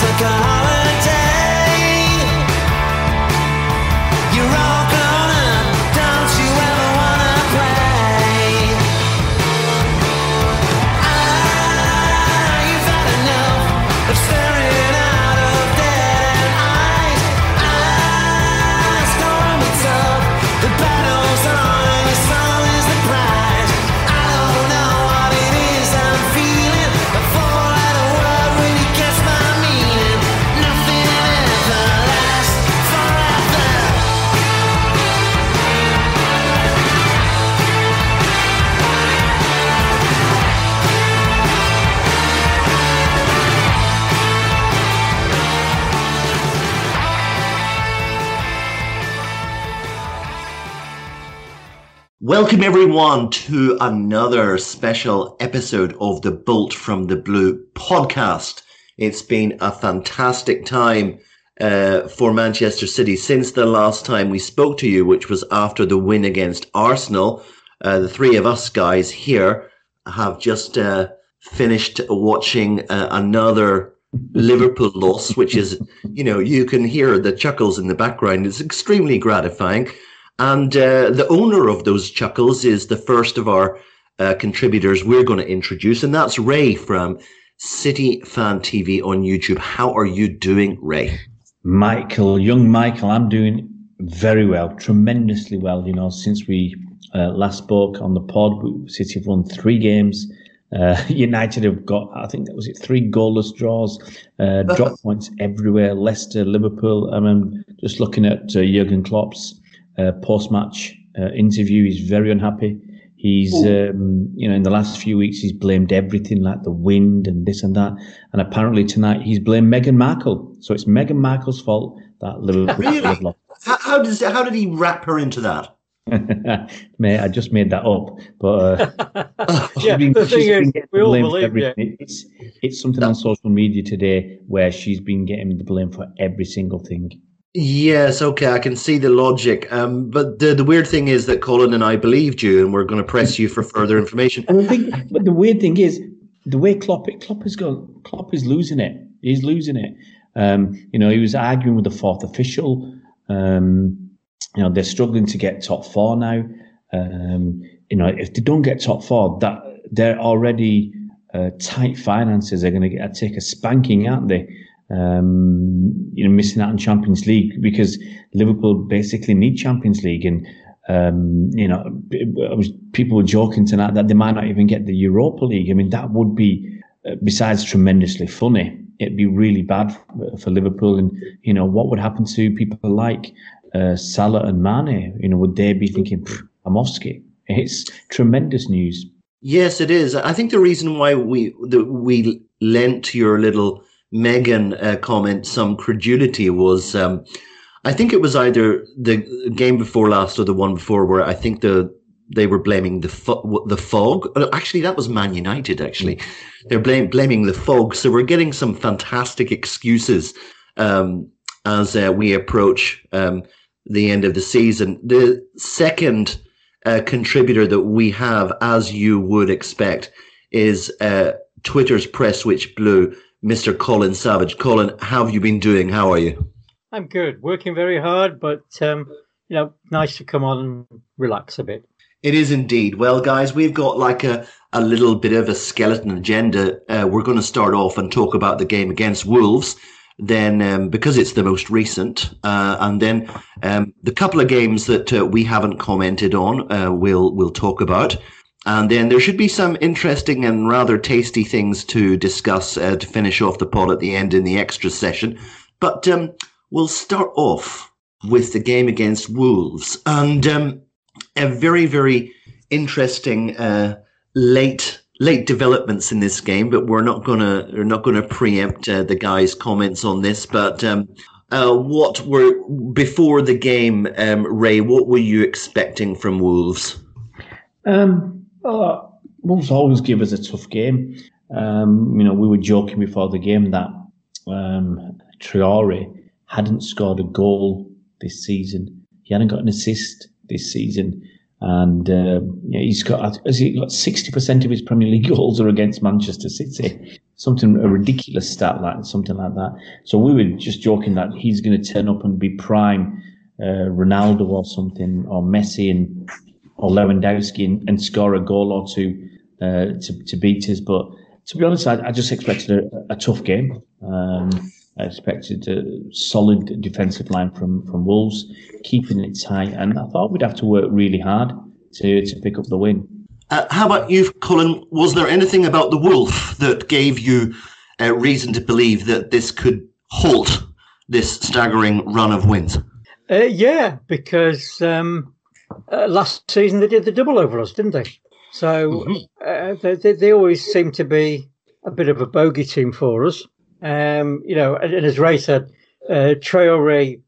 took a holiday. You're all grown up, don't you ever wanna play? Ah, you've had enough of staring out of dead end eyes. Ah, storm it's up, the battle's on, your soul is the prize. I don't know what it is I'm feeling, I fall out of word when it gets my meaning. Nothing ever lasts forever. Welcome everyone to another special episode of the Bolt from the Blue podcast. It's been a fantastic time for Manchester City since the last time we spoke to you, which was after the win against Arsenal. The three of us guys here have just finished watching another Liverpool loss, which is, you know, you can hear the chuckles in the background. It's extremely gratifying. And the owner of those chuckles is the first of our contributors we're going to introduce, and that's Ray from City Fan TV on YouTube. How are you doing, Ray? Young Michael, I'm doing very well, tremendously well. You know, since we last spoke on the pod, City have won three games. United have got, I think that was it, three goalless draws, drop points everywhere. Leicester, Liverpool. I mean, just looking at Jurgen Klopp's post-match interview, he's very unhappy. He's, you know, in the last few weeks, he's blamed everything, like the wind and this and that. And apparently tonight, he's blamed Meghan Markle. So it's Meghan Markle's fault that Liverpool really lost. How did he wrap her into that? Mate, I just made that up. But yeah, the thing is, we all believe it. It's something on social media today where she's been getting the blame for every single thing. Yes, okay, I can see the logic. But the weird thing is that Colin and I believed you, and we're going to press you for further information. And but the weird thing is the way Klopp is losing it. He's losing it. You know, he was arguing with the fourth official. You know, they're struggling to get top four now. You know, if they don't get top four, that they're already tight finances. They're going to take a spanking, aren't they? You know, missing out on Champions League because Liverpool basically need Champions League, and you know, people were joking tonight that they might not even get the Europa League. I mean, that would be, besides tremendously funny, it'd be really bad for Liverpool. And you know, what would happen to people like Salah and Mane? You know, would they be thinking, I'm off ski? It's tremendous news. Yes, it is. I think the reason why we lent your little Meghan comment some credulity was I think it was either the game before last or the one before, where I think they were blaming the fog. Actually, that was Man United, actually. They're blaming the fog. So we're getting some fantastic excuses as we approach the end of the season. The second contributor that we have, as you would expect, is Twitter's Press Switch Blue, Mr. Colin Savage. Colin, how have you been doing? How are you? I'm good. Working very hard, but, you know, nice to come on and relax a bit. It is indeed. Well, guys, we've got like a little bit of a skeleton agenda. We're going to start off and talk about the game against Wolves, then because it's the most recent, and then the couple of games that we haven't commented on we'll talk about. And then there should be some interesting and rather tasty things to discuss to finish off the pod at the end in the extra session. But we'll start off with the game against Wolves. And a very, very interesting late developments in this game. But we're not going to preempt the guys' comments on this. But what were before the game, Ray? What were you expecting from Wolves? Wolves always give us a tough game. You know, we were joking before the game that Traore hadn't scored a goal this season. He hadn't got an assist this season, and he's got 60% of his Premier League goals are against Manchester City. something, a ridiculous stat like something like that. So we were just joking that he's going to turn up and be prime Ronaldo or something, or Messi and or Lewandowski, and score a goal or two to beat us. But to be honest, I just expected a tough game. I expected a solid defensive line from Wolves, keeping it tight, and I thought we'd have to work really hard to pick up the win. How about you, Colin? Was there anything about the Wolf that gave you reason to believe that this could halt this staggering run of wins? Yeah, because last season they did the double over us, didn't they? So they always seem to be a bit of a bogey team for us. You know, and as Ray said, Traore,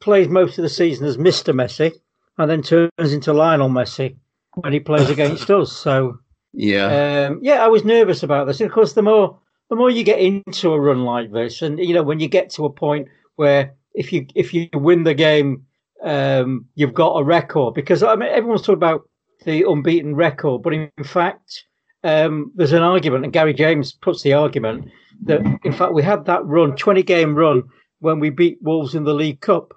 plays most of the season as Mr. Messi, and then turns into Lionel Messi when he plays against us. So I was nervous about this. And of course, the more you get into a run like this, and when you get to a point where if you win the game, you've got a record, because I mean everyone's talking about the unbeaten record, but in fact. There's an argument, and Gary James puts the argument that, in fact, we had that run, 20-game run, when we beat Wolves in the League Cup,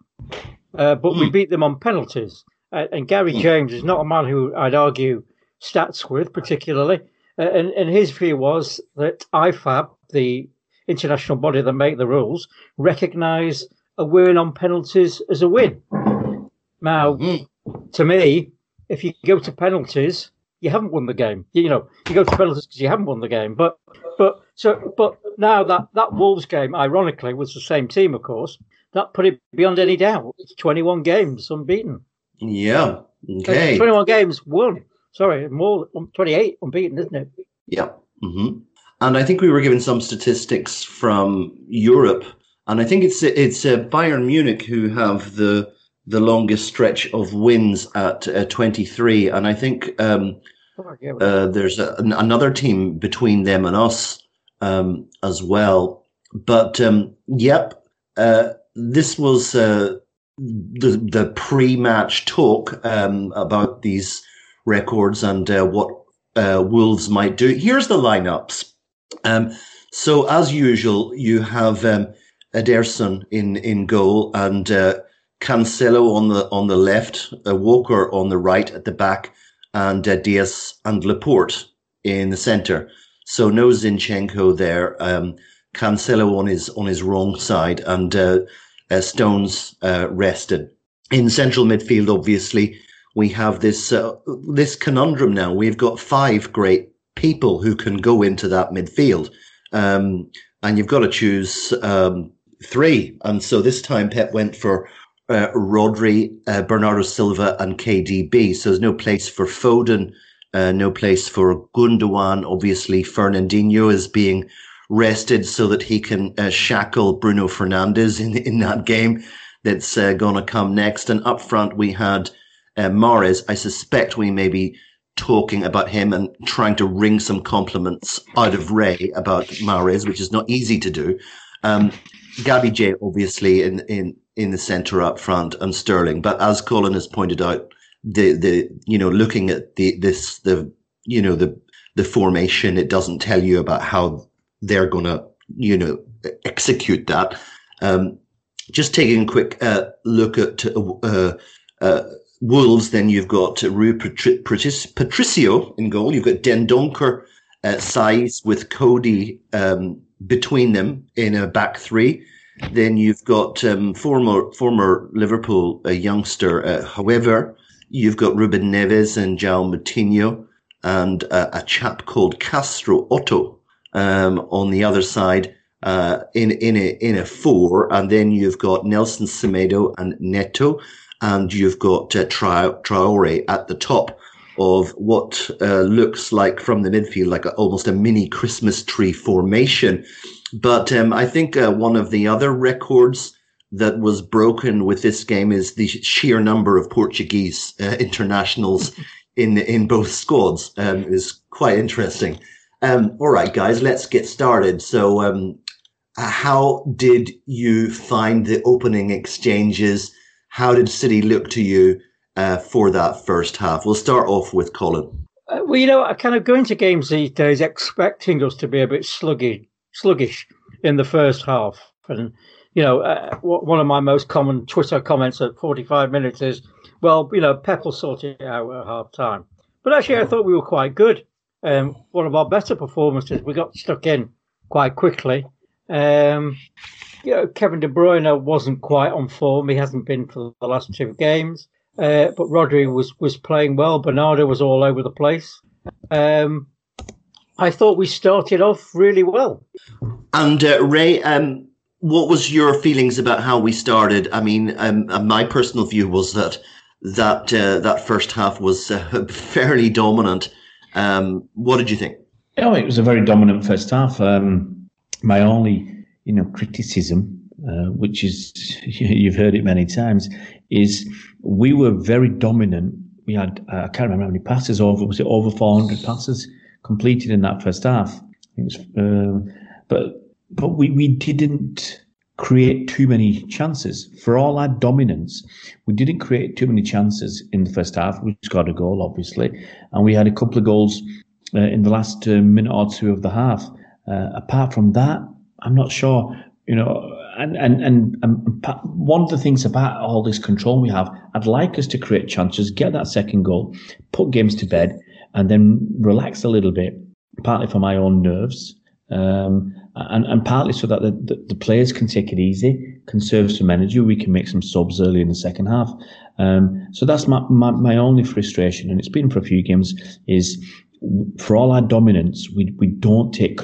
but we beat them on penalties. And Gary James is not a man who I'd argue stats with particularly. And his view was that IFAB, the international body that make the rules, recognise a win on penalties as a win. Now, to me, if you go to penalties, you haven't won the game. You go to penalties because you haven't won the game. But now that Wolves game, ironically, was the same team, of course. That put it beyond any doubt. It's 21 games unbeaten. Yeah. Okay. 21 games won. Sorry, more 28 unbeaten, isn't it? Yeah. Mm-hmm. And I think we were given some statistics from Europe, and I think it's Bayern Munich who have the longest stretch of wins at 23, and I think. There's another team between them and us as well. But, this was the pre-match talk about these records and what Wolves might do. Here's the lineups. So, as usual, you have Ederson in goal and Cancelo on the left, Walker on the right at the back, and Diaz and Laporte in the centre. So no Zinchenko there. Cancelo on his wrong side, and Stones rested. In central midfield, obviously, we have this conundrum now. We've got five great people who can go into that midfield, and you've got to choose three. And so this time Pep went for Rodri, Bernardo Silva and KDB. So there's no place for Foden, no place for Gundogan. Obviously, Fernandinho is being rested so that he can shackle Bruno Fernandes in that game that's going to come next. And up front, we had Mahrez. I suspect we may be talking about him and trying to wring some compliments out of Ray about Mahrez, which is not easy to do. Gabby J, obviously, in the centre up front, and Sterling. But as Colin has pointed out, looking at the formation, it doesn't tell you about how they're going to, execute that. Just taking a quick look at Wolves, then you've got Rui Patricio in goal. You've got Dendoncker, Saiz with Coady between them in a back three. Then you've got former Liverpool youngster. However, you've got Ruben Neves and João Moutinho, and a chap called Castro Otto on the other side in a four. And then you've got Nelson Semedo and Neto, and you've got Traore at the top of what looks like from the midfield like almost a mini Christmas tree formation. But I think one of the other records that was broken with this game is the sheer number of Portuguese internationals in both squads. Is quite interesting. All right, guys, let's get started. So how did you find the opening exchanges? How did City look to you for that first half? We'll start off with Colin. Well, you know, I kind of go into games these days expecting us to be a bit sluggish in the first half. And, you know, one of my most common Twitter comments at 45 minutes is, well, you know, Pep will sort it out at half time. But actually, I thought we were quite good. One of our better performances, we got stuck in quite quickly. You know, Kevin De Bruyne wasn't quite on form. He hasn't been for the last two games. But Rodri was playing well. Bernardo was all over the place. I thought we started off really well. And Ray, what was your feelings about how we started? I mean, my personal view was that first half was fairly dominant. What did you think? Oh, it was a very dominant first half. My only, criticism, which is you've heard it many times, is we were very dominant. We had I can't remember how many passes over 400 passes completed in that first half. It was, but we didn't create too many chances. For all our dominance, we didn't create too many chances in the first half. We scored a goal, obviously, and we had a couple of goals in the last minute or two of the half. Apart from that, I'm not sure. And one of the things about all this control we have, I'd like us to create chances, get that second goal, put games to bed, and then relax a little bit, partly for my own nerves, and partly so that the players can take it easy, conserve some energy, we can make some subs early in the second half. So that's my only frustration, and it's been for a few games, is for all our dominance, we don't take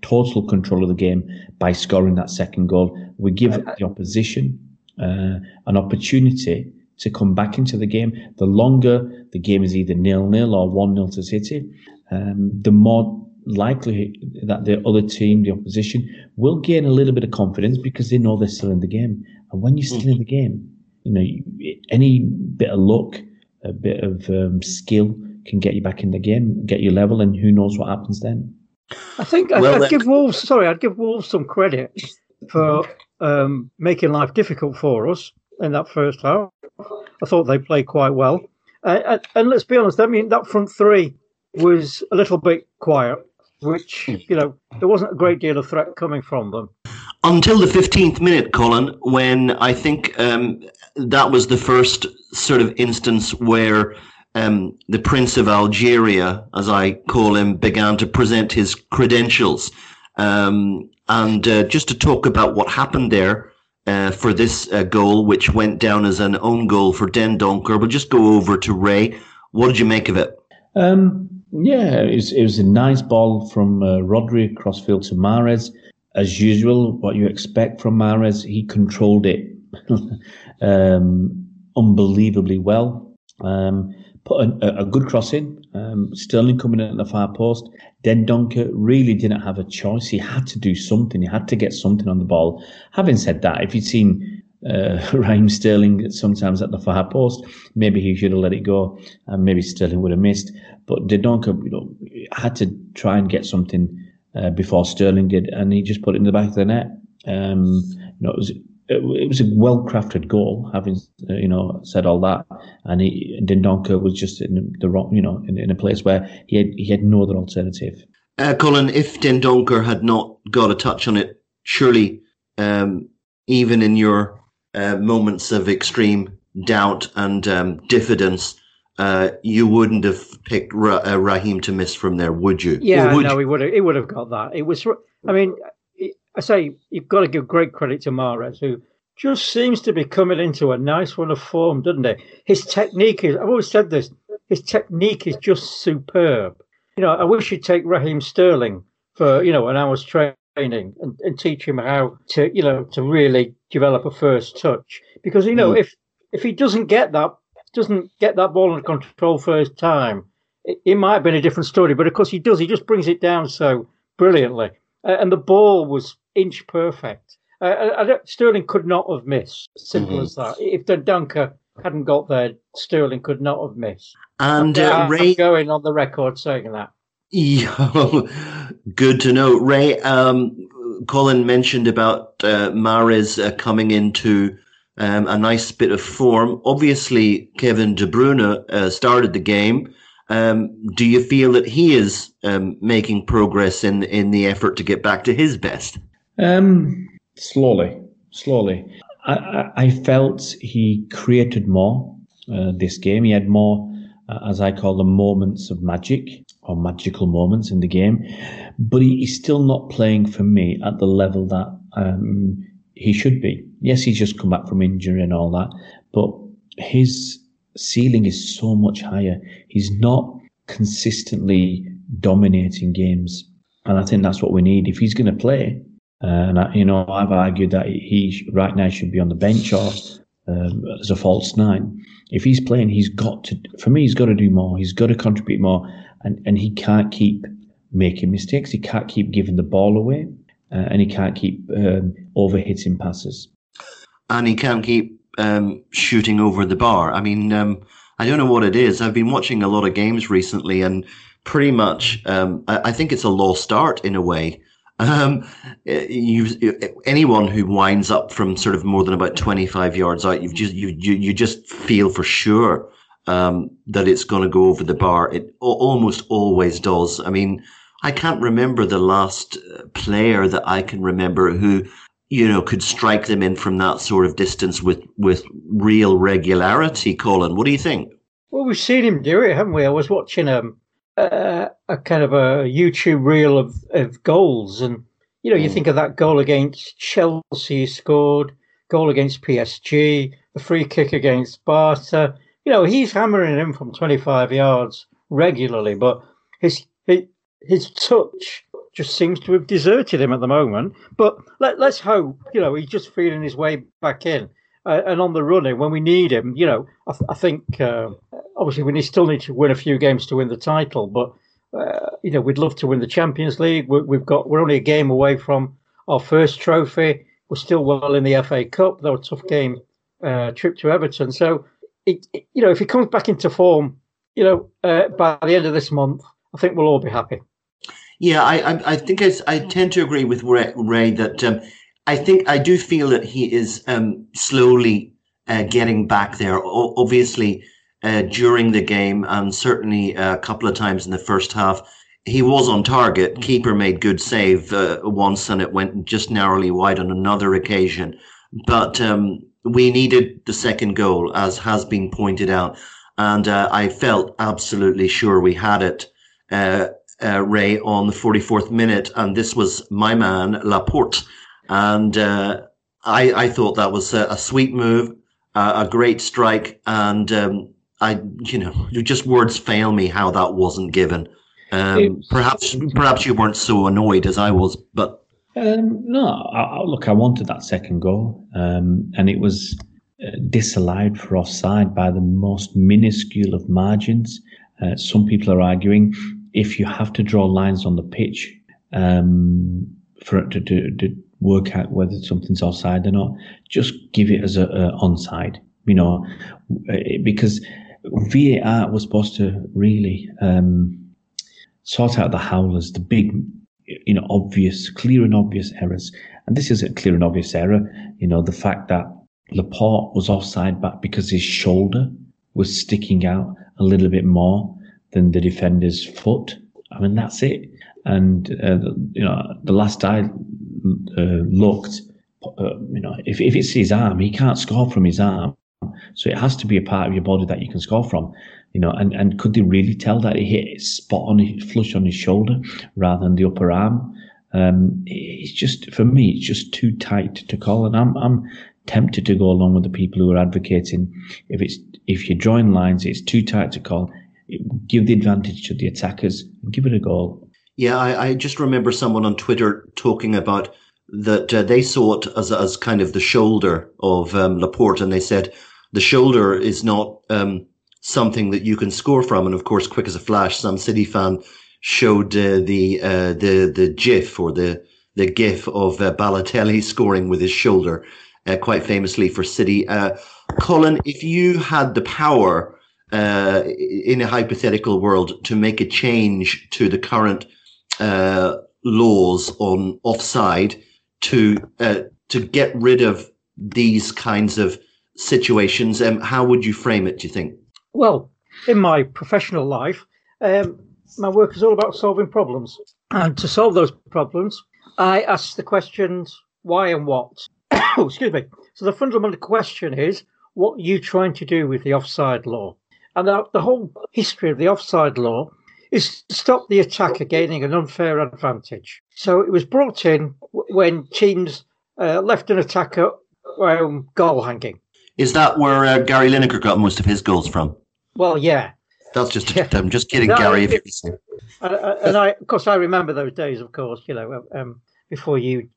total control of the game by scoring that second goal. We give the opposition an opportunity to come back into the game. The longer the game is either 0-0 or 1-0 to City, the more likely that the other team, the opposition, will gain a little bit of confidence because they know they're still in the game. And when you're still in the game, any bit of luck, a bit of skill can get you back in the game, get you level, and who knows what happens then. I think I'd give Wolves some credit for making life difficult for us in that first half. I thought they played quite well. And let's be honest, I mean, that front three was a little bit quiet, which, there wasn't a great deal of threat coming from them. Until the 15th minute, Colin, when I think that was the first sort of instance where the Prince of Algeria, as I call him, began to present his credentials. And just to talk about what happened there for this goal, which went down as an own goal for Dendoncker, we'll just go over to Ray. What did you make of it? It was a nice ball from Rodri crossfield to Mahrez. As usual, what you expect from Mahrez, he controlled it unbelievably well. Put a good cross in. Sterling coming in at the far post. Dendoncker really didn't have a choice. He had to do something. He had to get something on the ball. Having said that, if you'd seen Raheem Sterling sometimes at the far post, maybe he should have let it go, and maybe Sterling would have missed. But Dendoncker had to try and get something before Sterling did, and he just put it in the back of the net. It was a well-crafted goal, having said all that, and Dendoncker was just in the wrong, in a place where he had no other alternative. Colin, if Dendoncker had not got a touch on it, surely even in your moments of extreme doubt and diffidence, you wouldn't have picked Raheem to miss from there, would you? Yeah, he would have. He would have got that. It was. I mean, I say you've got to give great credit to Mahrez, who just seems to be coming into a nice run of form, doesn't he? His technique is, I've always said this, his technique is just superb. I wish you'd take Raheem Sterling for, an hour's training and teach him how to, to really develop a first touch. Because, if he doesn't get that ball under control first time, it might have been a different story. But of course he does. He just brings it down so brilliantly. And the ball was inch perfect. Sterling could not have missed. Simple as that. If Dendoncker hadn't got there, Sterling could not have missed. And Ray, I'm going on the record saying that. Yeah, good to know, Ray. Colin mentioned about Mahrez coming into a nice bit of form. Obviously, Kevin De Bruyne started the game. Do you feel that he is making progress in the effort to get back to his best? Slowly. I felt he created more this game. He had more, as I call them, moments of magic or magical moments in the game. But he's still not playing for me at the level that he should be. Yes, he's just come back from injury and all that, but his ceiling is so much higher. He's not consistently dominating games, and I think that's what we need if he's going to play. And I've argued that he right now should be on the bench or as a false nine. If he's playing, he's got to. For me, he's got to do more. He's got to contribute more, and he can't keep making mistakes. He can't keep giving the ball away, and he can't keep overhitting passes. And he can't keep shooting over the bar. I mean, I don't know what it is. I've been watching a lot of games recently, and pretty much, I think it's a lost art in a way. Anyone who winds up from sort of more than about 25 yards out, you just feel for sure that it's going to go over the bar. It almost always does. I mean, I can't remember the last player that I can remember who, could strike them in from that sort of distance with real regularity. Colin, what do you think? Well, we've seen him do it, haven't we? I was watching a kind of a YouTube reel of goals, and you think of that goal against Chelsea he scored, goal against PSG, the free kick against Barca. He's hammering in from 25 yards regularly, but his touch just seems to have deserted him at the moment. But let's hope he's just feeling his way back in and on the running when we need him. I think obviously we still need to win a few games to win the title, but we'd love to win the Champions League. We're only a game away from our first trophy. We're still well in the FA Cup, though a tough game trip to Everton. So it if he comes back into form, by the end of this month, I think we'll all be happy. Yeah, I think I tend to agree with Ray that I think I do feel that he is slowly getting back there. Obviously, during the game and certainly a couple of times in the first half, he was on target. Keeper made good save once, and it went just narrowly wide on another occasion. But we needed the second goal, as has been pointed out, and I felt absolutely sure we had it, Ray, on the 44th minute, and this was my man Laporte, and I thought that was a sweet move, a great strike, and just words fail me how that wasn't given. Perhaps you weren't so annoyed as I was, but I wanted that second goal, and it was disallowed for offside by the most minuscule of margins. Some people are arguing if you have to draw lines on the pitch for it to work out whether something's offside or not, just give it as a onside. Because VAR was supposed to really sort out the howlers, the big, clear and obvious errors. And this is a clear and obvious error. The fact that Laporte was offside back because his shoulder was sticking out a little bit more than the defender's foot. I mean, that's it. And, the last I looked, if it's his arm, he can't score from his arm. So it has to be a part of your body that you can score from, and could they really tell that it hit spot on, flush on his shoulder rather than the upper arm? It's just, for me, it's just too tight to call. And I'm tempted to go along with the people who are advocating if you're drawing lines, it's too tight to call. Give the advantage to the attackers and give it a goal. Yeah, I just remember someone on Twitter talking about that they saw it as kind of the shoulder of Laporte, and they said the shoulder is not something that you can score from. And of course, quick as a flash, some City fan showed the gif or the gif of Balotelli scoring with his shoulder, quite famously for City. Colin, if you had the power in a hypothetical world to make a change to the current laws on offside to get rid of these kinds of situations, how would you frame it, do you think? Well, in my professional life, My work is all about solving problems. And to solve those problems, I ask the questions why and what. Excuse me. So the fundamental question is, what are you trying to do with the offside law? And the whole history of the offside law is to stop the attacker gaining an unfair advantage. So it was brought in when teams left an attacker goal hanging. Is that where Gary Lineker got most of his goals from? Well, yeah. That's just, I'm just kidding, Gary. And I, of course, I remember those days, of course, you know, before you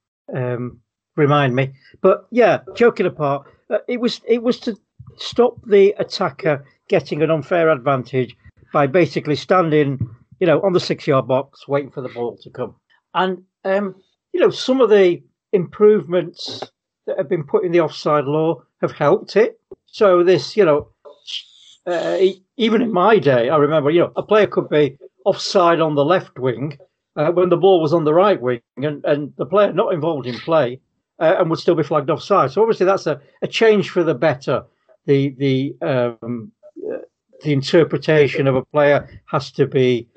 remind me. But yeah, joking apart, it was to stop the attacker getting an unfair advantage by basically standing, you know, on the 6-yard box, waiting for the ball to come. And, you know, some of the improvements that have been put in the offside law have helped it. So this, you know, even in my day, I remember, you know, a player could be offside on the left wing when the ball was on the right wing, and the player not involved in play and would still be flagged offside. So obviously that's a change for the better. The interpretation of a player has to be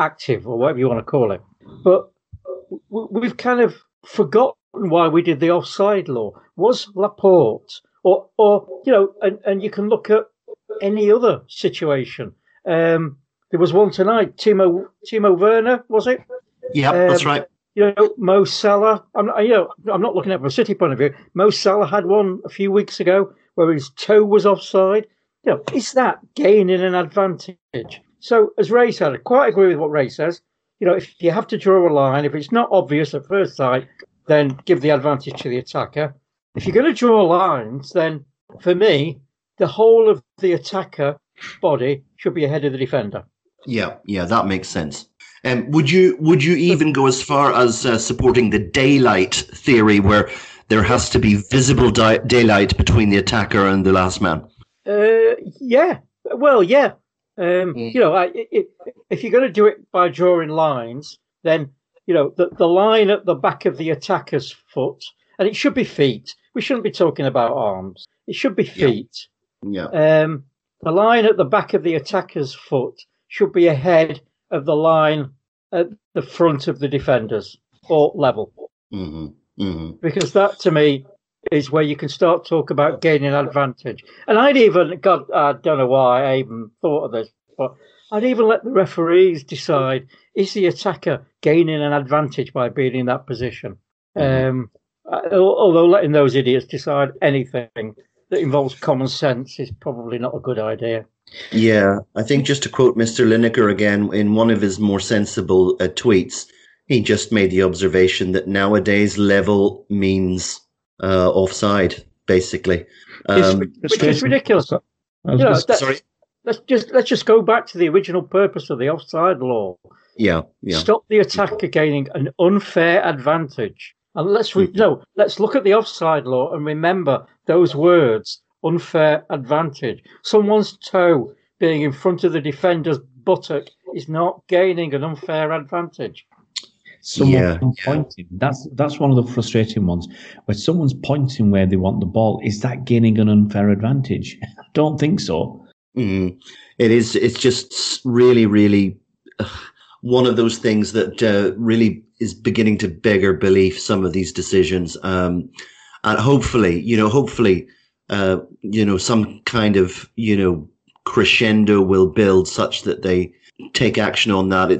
active, or whatever you want to call it. But we've kind of forgotten why we did the offside law. Was Laporte, or you know, and you can look at any other situation. There was one tonight, Timo Werner, was it? Yeah, that's right. You know, Mo Salah. I'm not looking at it from a City point of view. Mo Salah had one a few weeks ago where his toe was offside. You know, is that gaining an advantage? So, as Ray said, I quite agree with what Ray says. You know, if you have to draw a line, if it's not obvious at first sight, then give the advantage to the attacker. If you're going to draw lines, then, for me, the whole of the attacker body should be ahead of the defender. Yeah, that makes sense. Would you even go as far as supporting the daylight theory, where there has to be visible daylight between the attacker and the last man? Yeah. You know, if you're going to do it by drawing lines, then, you know, the line at the back of the attacker's foot, and it should be feet. We shouldn't be talking about arms. It should be feet. Yeah. The line at the back of the attacker's foot should be ahead of the line at the front of the defenders, or level. Mm-hmm. Because that, to me, is where you can start talk about gaining advantage. And I don't know why I even thought of this, but I'd even let the referees decide, is the attacker gaining an advantage by being in that position? Although letting those idiots decide anything that involves common sense is probably not a good idea. Yeah, I think, just to quote Mr. Lineker again, in one of his more sensible tweets, he just made the observation that nowadays level means offside, basically. Which is ridiculous. Let's just go back to the original purpose of the offside law. Yeah. Stop the attacker gaining an unfair advantage. And let's look at the offside law and remember those words, unfair advantage. Someone's toe being in front of the defender's buttock is not gaining an unfair advantage. Someone's pointing. That's one of the frustrating ones. Where someone's pointing where they want the ball, is that gaining an unfair advantage? I don't think so. Mm. It is. It's just really, really one of those things that really is beginning to beggar belief, some of these decisions. And hopefully, some kind of, you know, crescendo will build such that they take action on that.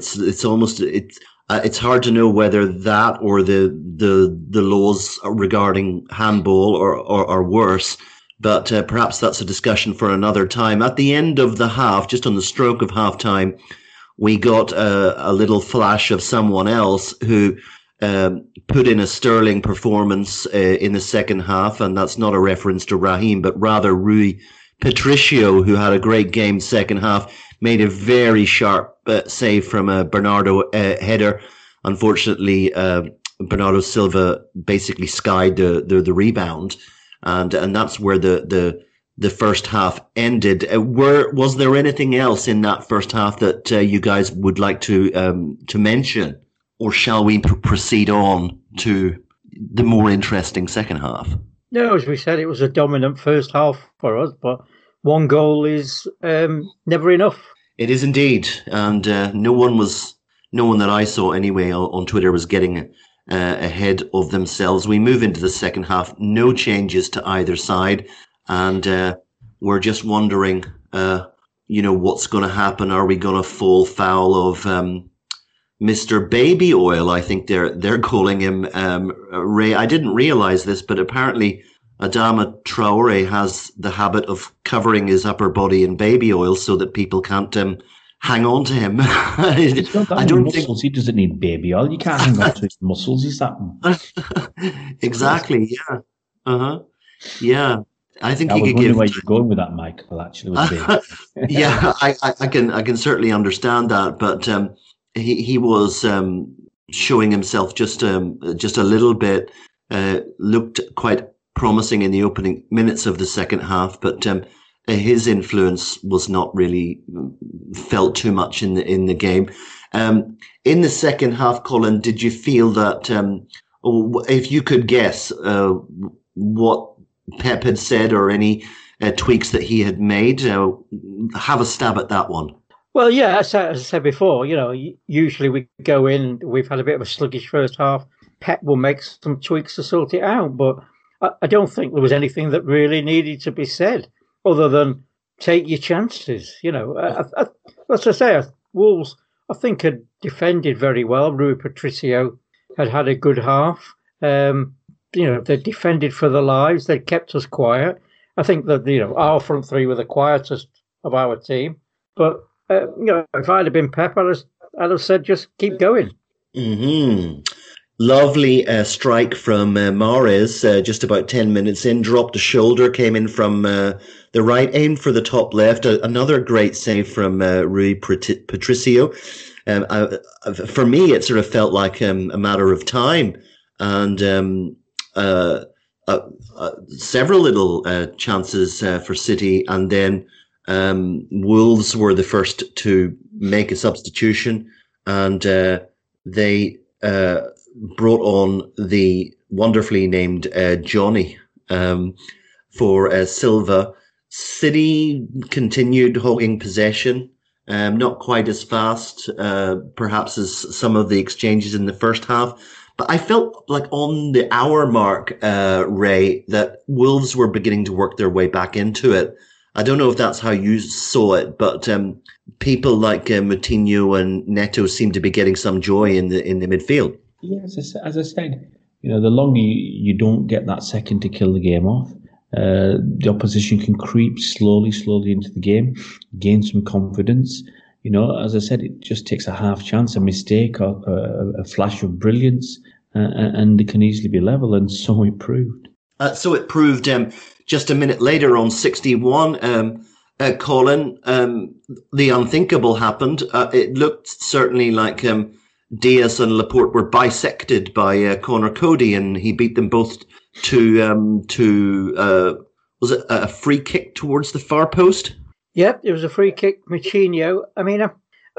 It's hard to know whether that or the laws regarding handball or worse, but perhaps that's a discussion for another time. At the end of the half, just on the stroke of half time, we got a little flash of someone else who put in a sterling performance in the second half, and that's not a reference to Raheem, but rather Rui Patricio, who had a great game second half, made a very sharp save from a Bernardo header. Unfortunately, Bernardo Silva basically skied the rebound, and that's where the first half ended. Was there anything else in that first half that you guys would like to mention, or shall we proceed on to the more interesting second half? No, as we said, it was a dominant first half for us, but one goal is never enough. It is indeed, and no one that I saw anyway on Twitter was getting ahead of themselves. We move into the second half, no changes to either side, and we're just wondering, what's going to happen. Are we going to fall foul of Mr. Baby Oil? I think they're calling him Ray. I didn't realize this, but apparently Adama Traore has the habit of covering his upper body in baby oil so that people can't hang on to him. I don't think he doesn't need baby oil. You can't hang on to his muscles. He's that exactly. Yeah. Yeah. I think he could give. Where you're going with that, Michael? Actually, with baby. Yeah, I can certainly understand that, but he was showing himself just a little bit. Looked quite promising in the opening minutes of the second half, but his influence was not really felt too much in the game. In the second half, Colin, did you feel that if you could guess what Pep had said or any tweaks that he had made, have a stab at that one? Well, yeah, as I said before, usually we go in, we've had a bit of a sluggish first half. Pep will make some tweaks to sort it out, but I don't think there was anything that really needed to be said other than take your chances. As I say, Wolves, I think, had defended very well. Rui Patricio had a good half. They defended for their lives. They kept us quiet. I think that, our front three were the quietest of our team. But, if I'd have been Pep, I'd have said, just keep going. Mm-hmm. Lovely strike from Mahrez, just about 10 minutes in, dropped a shoulder, came in from the right, aimed for the top left. Another great save from Rui Patricio. For me, it sort of felt like a matter of time. And several little chances for City, and then Wolves were the first to make a substitution, and they brought on the wonderfully named Johnny for Silva. City continued hogging possession, not quite as fast, perhaps as some of the exchanges in the first half. But I felt like on the hour mark, Ray, that Wolves were beginning to work their way back into it. I don't know if that's how you saw it, but people like Moutinho and Neto seemed to be getting some joy in the midfield. Yeah, as I said, the longer you don't get that second to kill the game off, the opposition can creep slowly into the game, gain some confidence. As I said, it just takes a half chance, a mistake, or a flash of brilliance, and it can easily be level, and so it proved. Just a minute later on 61, Colin, the unthinkable happened. It looked certainly like Diaz and Laporte were bisected by Conor Coady, and he beat them both to was it a free kick towards the far post? Yep, it was a free kick, Moutinho. I mean, I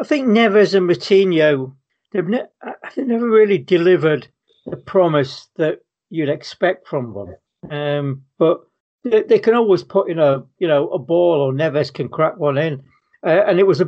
think Neves and Moutinho, they've never really delivered the promise that you'd expect from them. But they can always put in a ball, or Neves can crack one in. And it was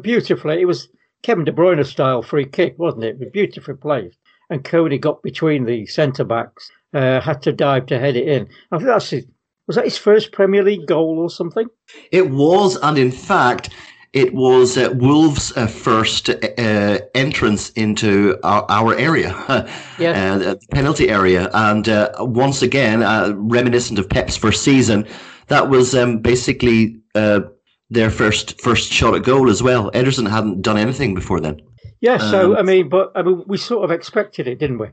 Kevin De Bruyne style free kick, wasn't it? It was beautifully placed. And Coady got between the centre-backs, had to dive to head it in. I think that's it. Was that his first Premier League goal or something? It was, and in fact, it was Wolves' first entrance into our area, the penalty area. And once again, reminiscent of Pep's first season, that was basically their first shot at goal as well. Ederson hadn't done anything before then. Yeah, so we sort of expected it, didn't we?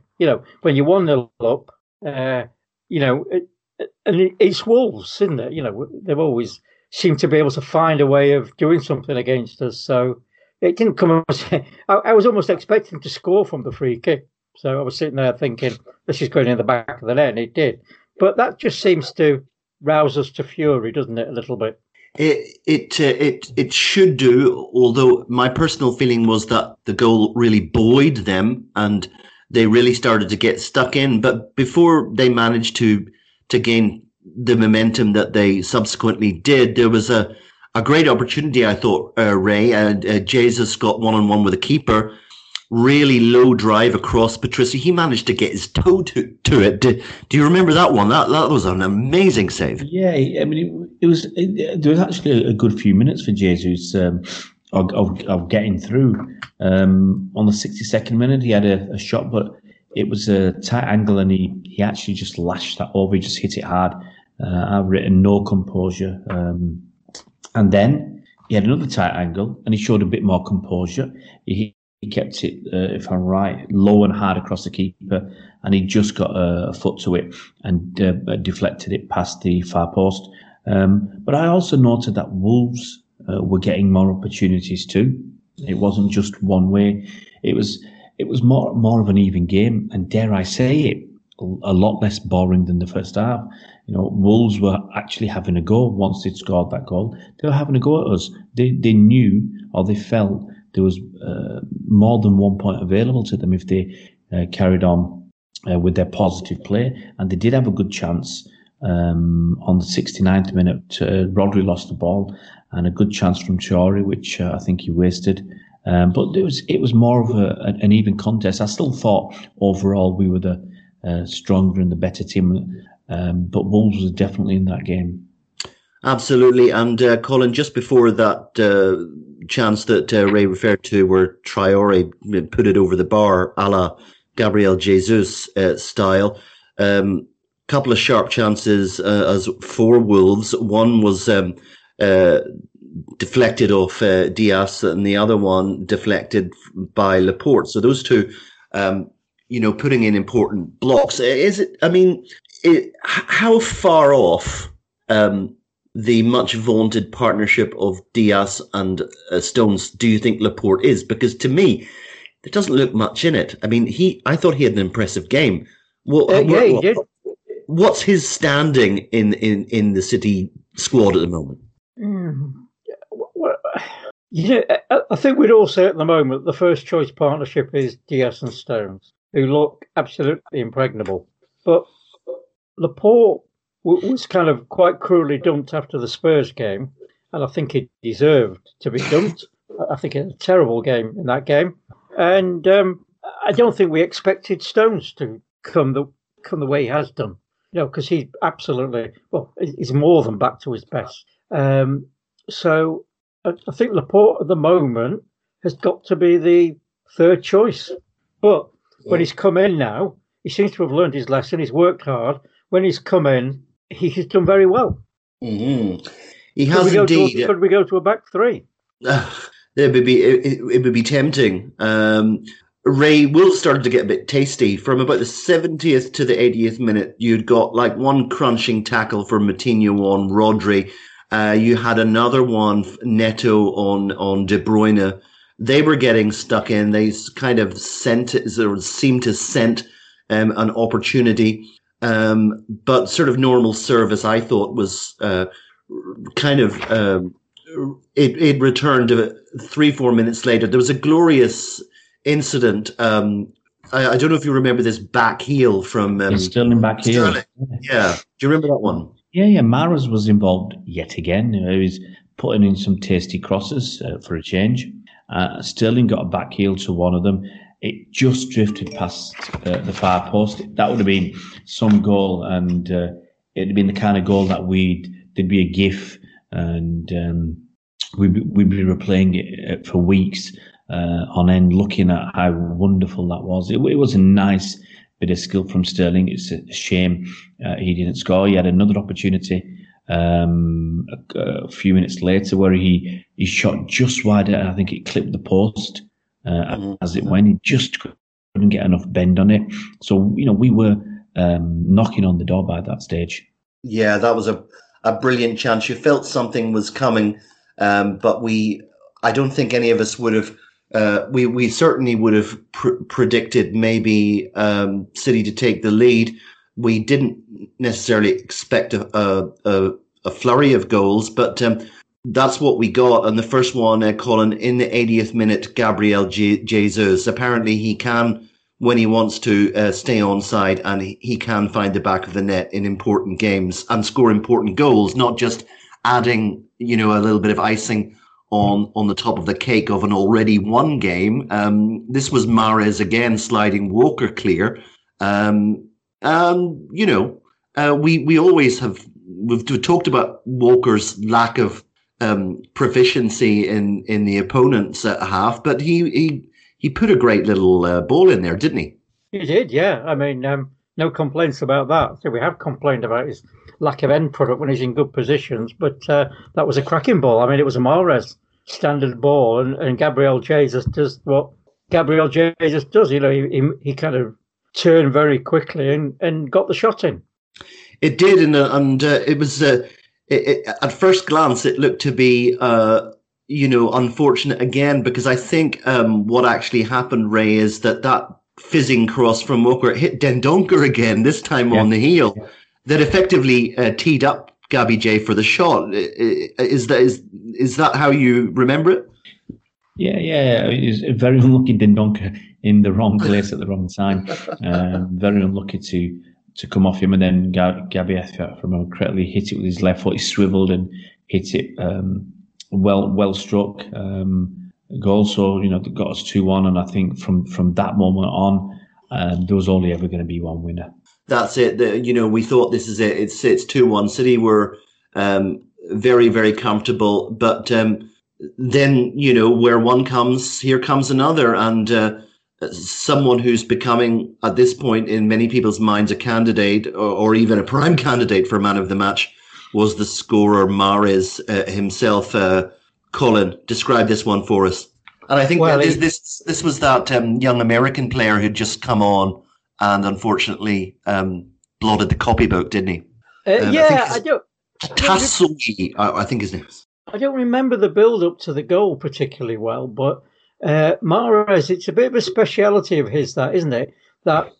When you 1-0 up, and it's Wolves, isn't it? They've always seemed to be able to find a way of doing something against us. So it didn't come. I was almost expecting to score from the free kick. So I was sitting there thinking, this is going in the back of the net, and it did. But that just seems to rouse us to fury, doesn't it, a little bit? It should do. Although my personal feeling was that the goal really buoyed them, and they really started to get stuck in. But before they managed to gain the momentum that they subsequently did, there was a a great opportunity, I thought, Ray. Jesus got one-on-one with a keeper. Really low drive across Patricio. He managed to get his toe to it. Do you remember that one? That was an amazing save. Yeah, I mean, there was actually a good few minutes for Jesus of getting through. On the 62nd minute, he had a shot, but it was a tight angle, and he actually just lashed that over. He just hit it hard. I've written no composure. And then he had another tight angle, and he showed a bit more composure. He kept it, if I'm right, low and hard across the keeper, and he just got a foot to it and deflected it past the far post. But I also noted that Wolves were getting more opportunities too. It wasn't just one way. It was more of an even game, and dare I say it, a lot less boring than the first half. You know, Wolves were actually having a go once they'd scored that goal. They were having a go at us. They knew, or they felt, there was more than one point available to them if they carried on with their positive play. And they did have a good chance on the 69th minute. Rodri lost the ball, and a good chance from Traore, which I think he wasted. But it was more of an even contest. I still thought overall we were the stronger and the better team, but Wolves was definitely in that game. Absolutely. And Colin, just before that chance that Ray referred to, where Traore put it over the bar a la Gabriel Jesus style, couple of sharp chances as for Wolves. One was deflected off Diaz, and the other one deflected by Laporte. So those two, putting in important blocks. How far off the much vaunted partnership of Diaz and Stones do you think Laporte is? Because to me, there doesn't look much in it. I mean, I thought he had an impressive game. Well, he did. What's his standing in the City squad at the moment? Well, I think we'd all say at the moment the first choice partnership is Diaz and Stones, who look absolutely impregnable. But Laporte was kind of quite cruelly dumped after the Spurs game, and I think he deserved to be dumped. I think it was a terrible game in that game, and I don't think we expected Stones to come the way he has done. You know, because he absolutely, well, he's more than back to his best. So I think Laporte at the moment has got to be the third choice. But when he's come in now, he seems to have learned his lesson. He's worked hard. When he's come in, he's done very well. Mm-hmm. He has indeed. Could we go to a back three? It would be tempting. Ray, Wolves started to get a bit tasty. From about the 70th to the 80th minute, you'd got like one crunching tackle from Moutinho on Rodri. You had another one, Neto on De Bruyne. They were getting stuck in. They kind of seemed to scent an opportunity. But sort of normal service, I thought, was it returned 3-4 minutes later. There was a glorious incident. I don't know if you remember this back heel from Sterling back heel. Yeah, do you remember that one? Yeah, Mahrez was involved yet again. He was putting in some tasty crosses for a change. Sterling got a back heel to one of them. It just drifted past the far post. That would have been some goal, and it'd have been the kind of goal that there'd be a gif, and we'd be replaying it for weeks on end, looking at how wonderful that was. It was a nice bit of skill from Sterling. It's a shame he didn't score. He had another opportunity a few minutes later where he shot just wide, and I think it clipped the post. As it went, he just couldn't get enough bend on it. So, we were knocking on the door by that stage. Yeah, that was a brilliant chance. You felt something was coming, but I don't think any of us would have, we certainly would have predicted maybe City to take the lead. We didn't necessarily expect a flurry of goals, but that's what we got. And the first one, Colin, in the 80th minute, Gabriel Jesus. Apparently he can, when he wants to, stay onside, and he can find the back of the net in important games and score important goals, not just adding you know, a little bit of icing on the top of the cake of an already won game. This was Mahrez again sliding Walker clear. You know, we always have, we've talked about Walker's lack of proficiency in the opponent's half, but he put a great little ball in there, didn't he? He did, yeah. I mean, no complaints about that. So we have complained about his lack of end product when he's in good positions, but that was a cracking ball. I mean, it was a Mahrez standard ball, and Gabriel Jesus does what Gabriel Jesus does. You know, he kind of turned very quickly and got the shot in. It did, and it was at first glance it looked to be you know, unfortunate again, because I think what actually happened, Ray, is that fizzing cross from Walker hit Dendoncker again, this time on the heel, that effectively teed up Gabby J for the shot. Is that how you remember it? Yeah. It was a very unlucky Dendoncker in the wrong place at the wrong time. Very unlucky to come off him, and then Gabby, if I remember correctly, hit it with his left foot. He swiveled and hit it well struck. Goal, so you know, that got us 2-1, and I think from that moment on, there was only ever going to be one winner. That's it. You know, we thought this is it. It's 2-1. City were very, very comfortable, but then, you know, where one comes, here comes another, and someone who's becoming at this point in many people's minds a candidate or even a prime candidate for man of the match was the scorer Mahrez himself. Colin, describe this one for us. And I think this was that young American player who'd just come on and unfortunately blotted the copybook, didn't he? I think his name is. I don't remember the build-up to the goal particularly well, but Mahrez, it's a bit of a speciality of his, that, isn't it? That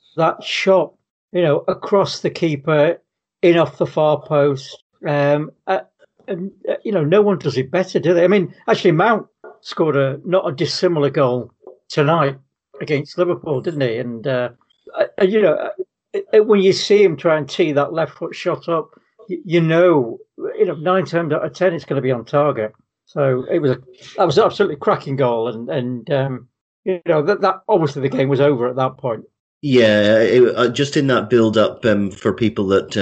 shot, you know, across the keeper, in off the far post, and, you know, no one does it better, do they? I mean, actually, Mount scored not a dissimilar goal tonight against Liverpool, didn't he? And, you know, when you see him try and tee that left foot shot up, you know, 9 times out of 10, it's going to be on target. So it was an absolutely cracking goal. And you know, that obviously the game was over at that point. Yeah, just in that build-up for people that...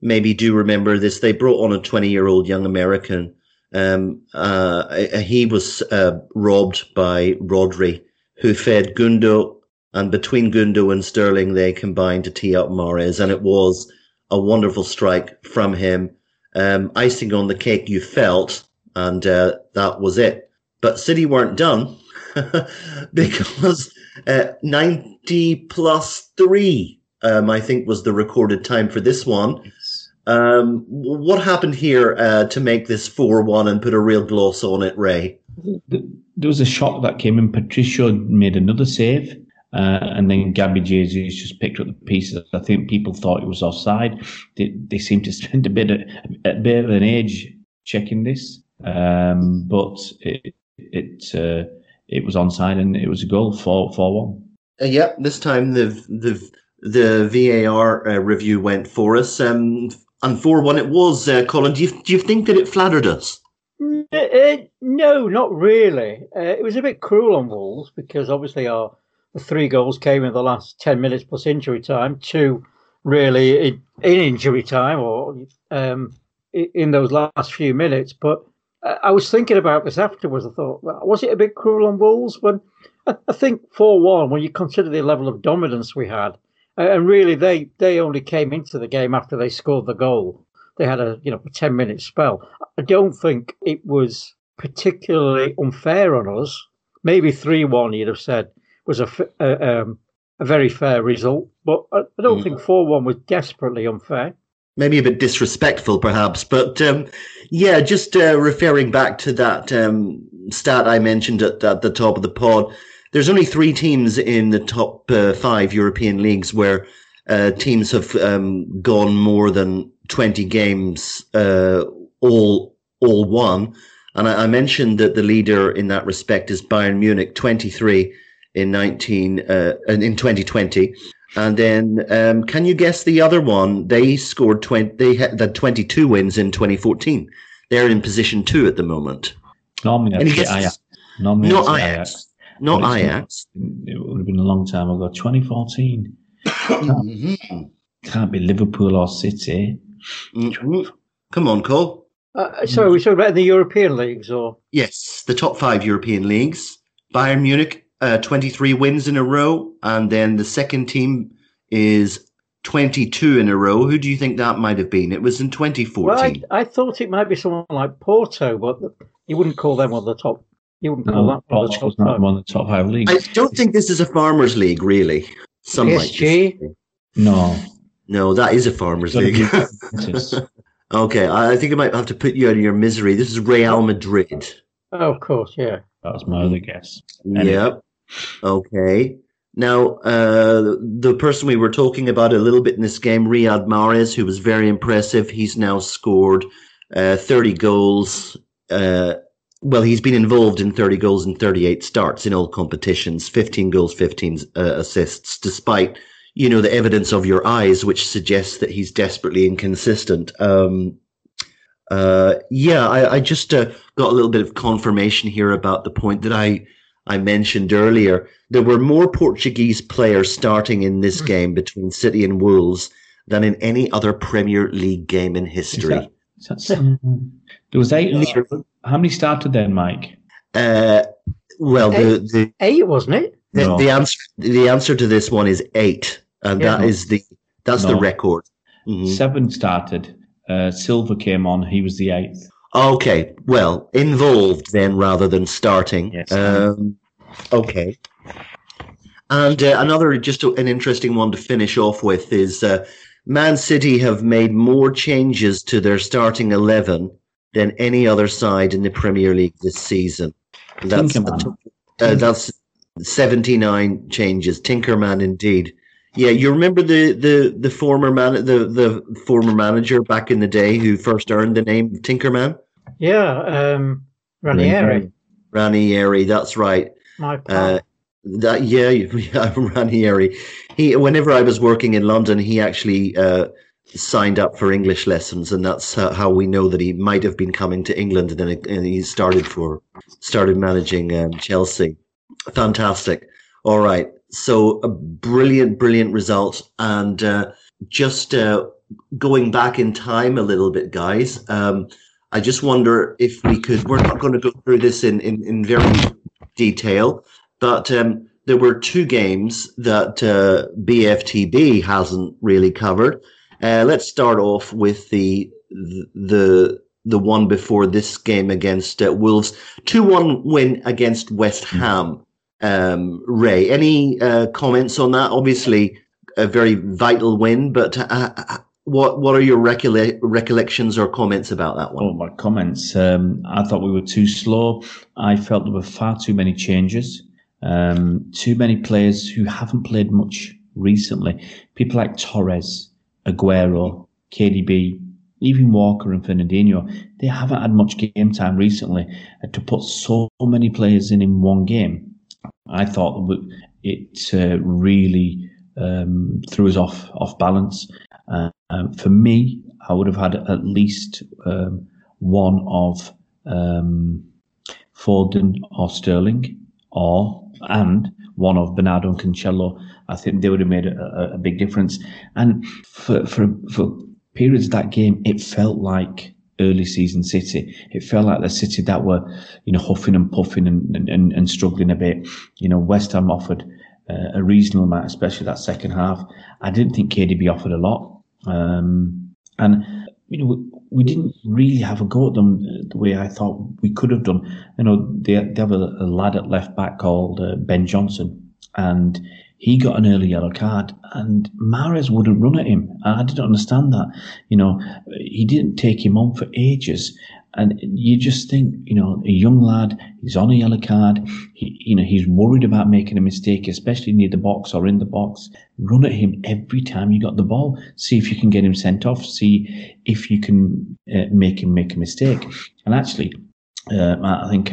maybe do remember this, they brought on a 20-year-old young American. He was robbed by Rodri, who fed Gundo, and between Gundo and Sterling, they combined to tee up Mahrez, and it was a wonderful strike from him. Icing on the cake, you felt, and that was it. But City weren't done, because 90+3, I think, was the recorded time for this one. What happened here to make this 4-1 and put a real gloss on it, Ray? There was a shot that came in. Patricio made another save, and then Gabby Jesus just picked up the pieces. I think people thought it was offside. They seemed to spend a bit of an age checking this, but it was onside, and it was a goal, 4-1. Yeah, this time the VAR review went for us, and 4-1 it was. Colin, do you think that it flattered us? No, not really. It was a bit cruel on Wolves, because obviously the 3 goals came in the last 10 minutes plus injury time, 2 really in injury time, or in those last few minutes. But I was thinking about this afterwards. I thought, well, was it a bit cruel on Wolves? When I think 4-1, when you consider the level of dominance we had. And really, they only came into the game after they scored the goal. They had a 10-minute spell. I don't think it was particularly unfair on us. Maybe 3-1, you'd have said, was a very fair result. But I don't think 4-1 was desperately unfair. Maybe a bit disrespectful, perhaps. But, yeah, just referring back to that stat I mentioned at the top of the pod, there's only 3 teams in the top 5 European leagues where teams have gone more than 20 games all won. And I mentioned that the leader in that respect is Bayern Munich, 23 in 2020. And then can you guess the other one? They had 22 wins in 2014. they're in position two at the moment. Normally, not Ajax. It would have been a long time ago, 2014. Can't be Liverpool or City. Come on, Cole. Sorry, we're talking about the European leagues, or? Yes, the top five European leagues. Bayern Munich, 23 wins in a row, and then the second team is 22 in a row. Who do you think that might have been? It was in 2014. Well, I thought it might be someone like Porto, but you wouldn't call them on the top. You wouldn't call that one of the top five leagues. I don't think this is a farmers' league, really. PSG? No, that is a farmers' league. Okay, I think I might have to put you out of your misery. This is Real Madrid. Oh, of course, yeah. That was my other guess. Anyway. Yep. Okay. Now, the person we were talking about a little bit in this game, Riyad Mahrez, who was very impressive. He's now scored 30 goals. Well, he's been involved in 30 goals and 38 starts in all competitions, 15 goals, 15 assists, despite, you know, the evidence of your eyes, which suggests that he's desperately inconsistent. I just got a little bit of confirmation here about the point that I mentioned earlier. There were more Portuguese players starting in this game between City and Wolves than in any other Premier League game in history. There was 8. How many started then, Mike? The 8, wasn't it? The answer to this one is 8, and that's the record. Mm-hmm. 7 started. Silva came on. He was the 8th. Okay, well, involved then rather than starting. Yes. Okay. And another, just an interesting one to finish off with is Man City have made more changes to their starting 11 than any other side in the Premier League this season. That's 79 changes. Tinkerman, indeed. Yeah, you remember the former manager back in the day who first earned the name Tinkerman? Yeah, Ranieri. Ranieri, that's right. My pal. Ranieri. Whenever I was working in London, he actually signed up for English lessons, and that's how we know that he might have been coming to England, and he started managing Chelsea. Fantastic. All right. So a brilliant result. And going back in time a little bit, guys, I just wonder if we're not going to go through this in very detail, but there were two games that BFTB hasn't really covered. Let's start off with the one before this game against Wolves. 2-1 win against West Ham. Ray, any comments on that? Obviously, a very vital win, but what are your recollections or comments about that one? Oh, my comments. I thought we were too slow. I felt there were far too many changes. Too many players who haven't played much recently. People like Torres, Aguero, KDB, even Walker and Fernandinho, they haven't had much game time recently. To put so many players in one game, I thought it really threw us off balance. For me, I would have had at least one of Foden or Sterling, and one of Bernardo and Cancelo. I think they would have made a big difference. And for periods of that game, it felt like early season City. It felt like the City that were, huffing and puffing and struggling a bit. West Ham offered a reasonable amount, especially that second half. I didn't think KDB offered a lot. We didn't really have a go at them the way I thought we could have done. They have a lad at left back called Ben Johnson, and he got an early yellow card, and Mahrez wouldn't run at him. I didn't understand that. He didn't take him on for ages. And you just think, a young lad, he's on a yellow card. He's worried about making a mistake, especially near the box or in the box. Run at him every time you got the ball. See if you can get him sent off. See if you can make him make a mistake. And actually, I think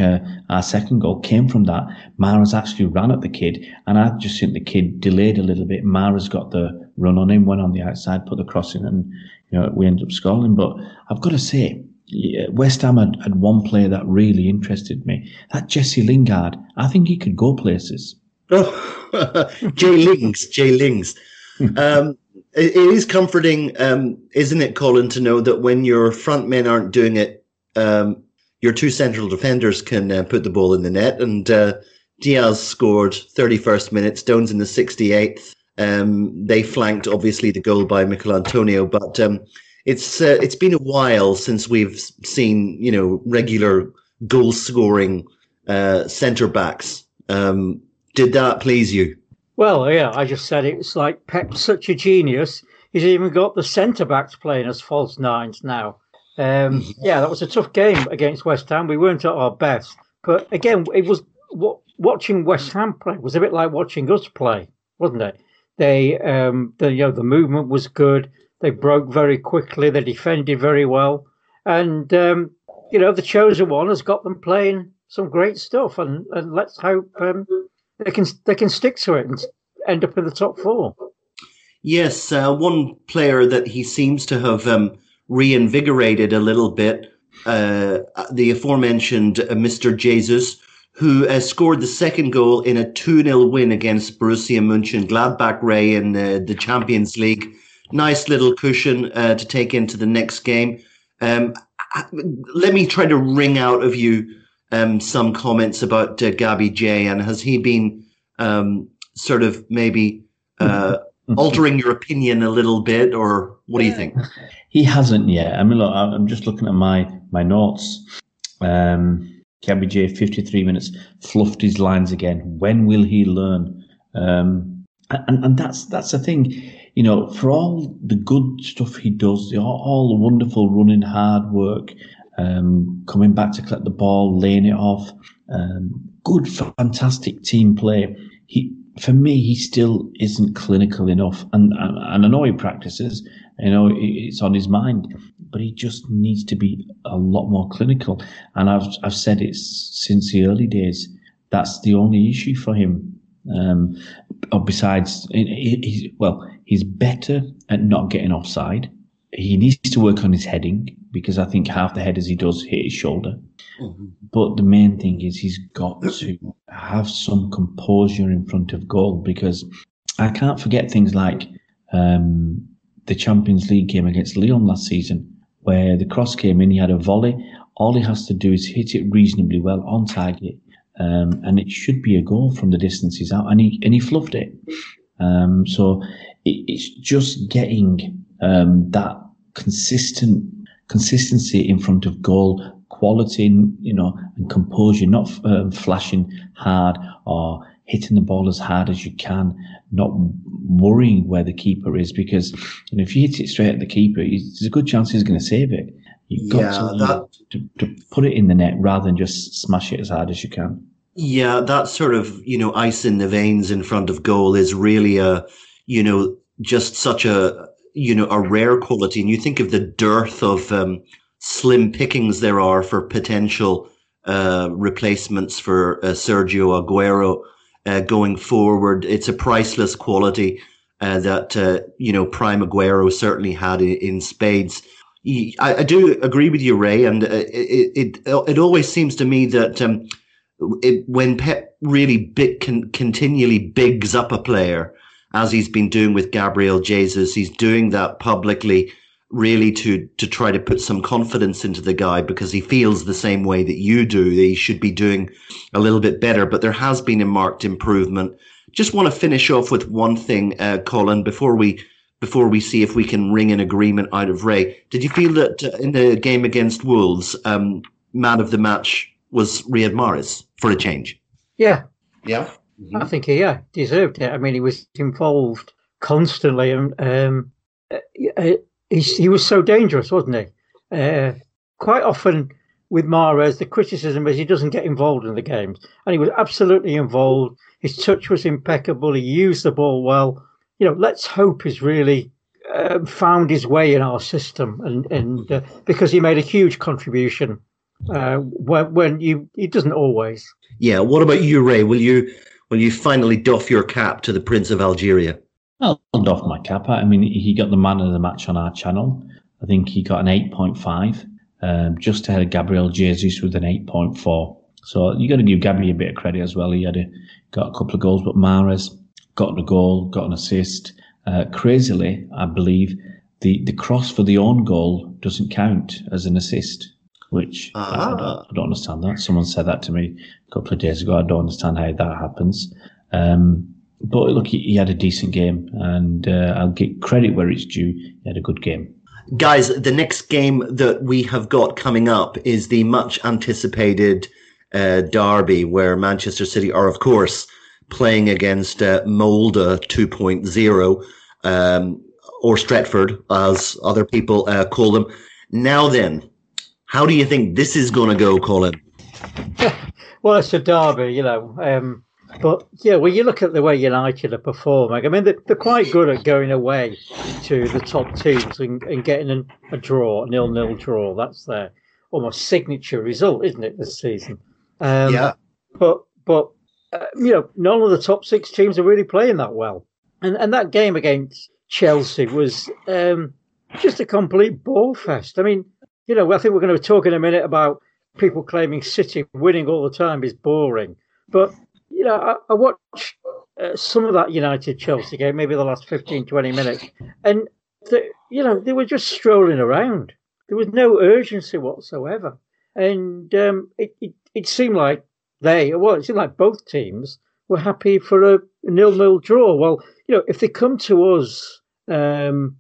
our second goal came from that. Mahrez actually ran at the kid, and I just think the kid delayed a little bit. Mahrez got the run on him, went on the outside, put the cross in, and we ended up scoring. But I've got to say, West Ham had one player that really interested me. That Jesse Lingard. I think he could go places. Oh, Jay Lings. It is comforting, isn't it, Colin, to know that when your front men aren't doing it, your two central defenders can put the ball in the net. And Diaz scored 31st minute, Stones in the 68th. They flanked, obviously, the goal by Michail Antonio. But it's been a while since we've seen, regular goal-scoring centre-backs. Did that please you? Well, yeah, I just said it was like Pep's such a genius. He's even got the centre-backs playing as false nines now. Yeah, that was a tough game against West Ham. We weren't at our best. But again, it was watching West Ham play was a bit like watching us play, wasn't it? They, the movement was good. They broke very quickly. They defended very well. And, the chosen one has got them playing some great stuff. And let's hope... They can stick to it and end up in the top four. Yes, one player that he seems to have reinvigorated a little bit, the aforementioned Mr. Jesus, who scored the second goal in a 2-0 win against Borussia Mönchengladbach, Ray, in the Champions League. Nice little cushion to take into the next game. Let me try to wring out of you some comments about Gabby J, and has he been sort of maybe altering your opinion a little bit, or what do you think? He hasn't yet. I mean, look, I'm just looking at my notes. Gabby J, 53 minutes, fluffed his lines again. When will he learn? And that's the thing, for all the good stuff he does, all the wonderful running, hard work, coming back to collect the ball, laying it off, good, fantastic team play. For me, he still isn't clinical enough. And I know he practices, it's on his mind, but he just needs to be a lot more clinical. And I've said it since the early days. That's the only issue for him. Besides, he's better at not getting offside. He needs to work on his heading, because I think half the headers he does hit his shoulder. Mm-hmm. But the main thing is he's got to have some composure in front of goal, because I can't forget things like the Champions League game against Lyon last season, where the cross came in, he had a volley. All he has to do is hit it reasonably well on target, and it should be a goal from the distance he's out, and he fluffed it. So it's just getting that consistency in front of goal, quality, and composure, not flashing hard or hitting the ball as hard as you can, not worrying where the keeper is, because if you hit it straight at the keeper, there's a good chance he's going to save it. You've got to put it in the net rather than just smash it as hard as you can. Yeah, that sort of, ice in the veins in front of goal is really a, just such a, a rare quality. And you think of the dearth of slim pickings there are for potential replacements for Sergio Aguero going forward. It's a priceless quality that, Prime Aguero certainly had in spades. I do agree with you, Ray, and it always seems to me that when Pep really continually bigs up a player, as he's been doing with Gabriel Jesus, he's doing that publicly, really to try to put some confidence into the guy, because he feels the same way that you do. That he should be doing a little bit better, but there has been a marked improvement. Just want to finish off with one thing, Colin, before we see if we can wring an agreement out of Ray. Did you feel that in the game against Wolves, man of the match was Riyad Mahrez for a change? Yeah. Yeah. Mm-hmm. I think he deserved it. I mean, he was involved constantly, and he was so dangerous, wasn't he? Quite often with Mahrez, the criticism is he doesn't get involved in the games, and he was absolutely involved. His touch was impeccable. He used the ball well. Let's hope he's really found his way in our system, and because he made a huge contribution when he doesn't always. Yeah. What about you, Ray? Will you finally doff your cap to the Prince of Algeria? I'll doff my cap. I mean, he got the man of the match on our channel. I think he got an 8.5. just ahead of Gabriel Jesus with an 8.4. So you got to give Gabby a bit of credit as well. He had got a couple of goals, but Mahrez got a goal, got an assist. Crazily, I believe the cross for the own goal doesn't count as an assist, which I don't understand that. Someone said that to me a couple of days ago. I don't understand how that happens. But look, he had a decent game, and I'll get credit where it's due. He had a good game. Guys, the next game that we have got coming up is the much anticipated derby, where Manchester City are, of course, playing against Molde 2.0, or Stretford, as other people call them. Now then, how do you think this is going to go, Colin? Well, it's a derby, you know. But, yeah, when you look at the way United are performing, I mean, they're quite good at going away to the top teams and getting a draw, a 0-0 draw. That's their almost signature result, isn't it, this season? Yeah. But you know, none of the top six teams are really playing that well. And that game against Chelsea was just a complete ball fest. I mean, you know, I think we're going to talk in a minute about people claiming City winning all the time is boring. But... you know, I watched some of that United-Chelsea game, maybe the last 15, 20 minutes, and, you know, they were just strolling around. There was no urgency whatsoever. And it seemed like both teams were happy for a 0-0 draw. Well, you know, if they come to us playing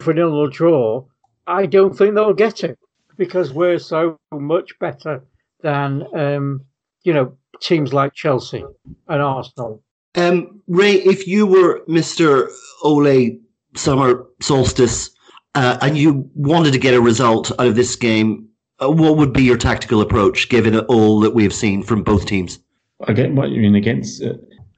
for a 0-0 draw, I don't think they'll get it, because we're so much better than, you know, teams like Chelsea and Arsenal. Ray, if you were Mr. Ole Summer Solstice and you wanted to get a result out of this game, what would be your tactical approach, given all that we have seen from both teams? Again, what you mean against?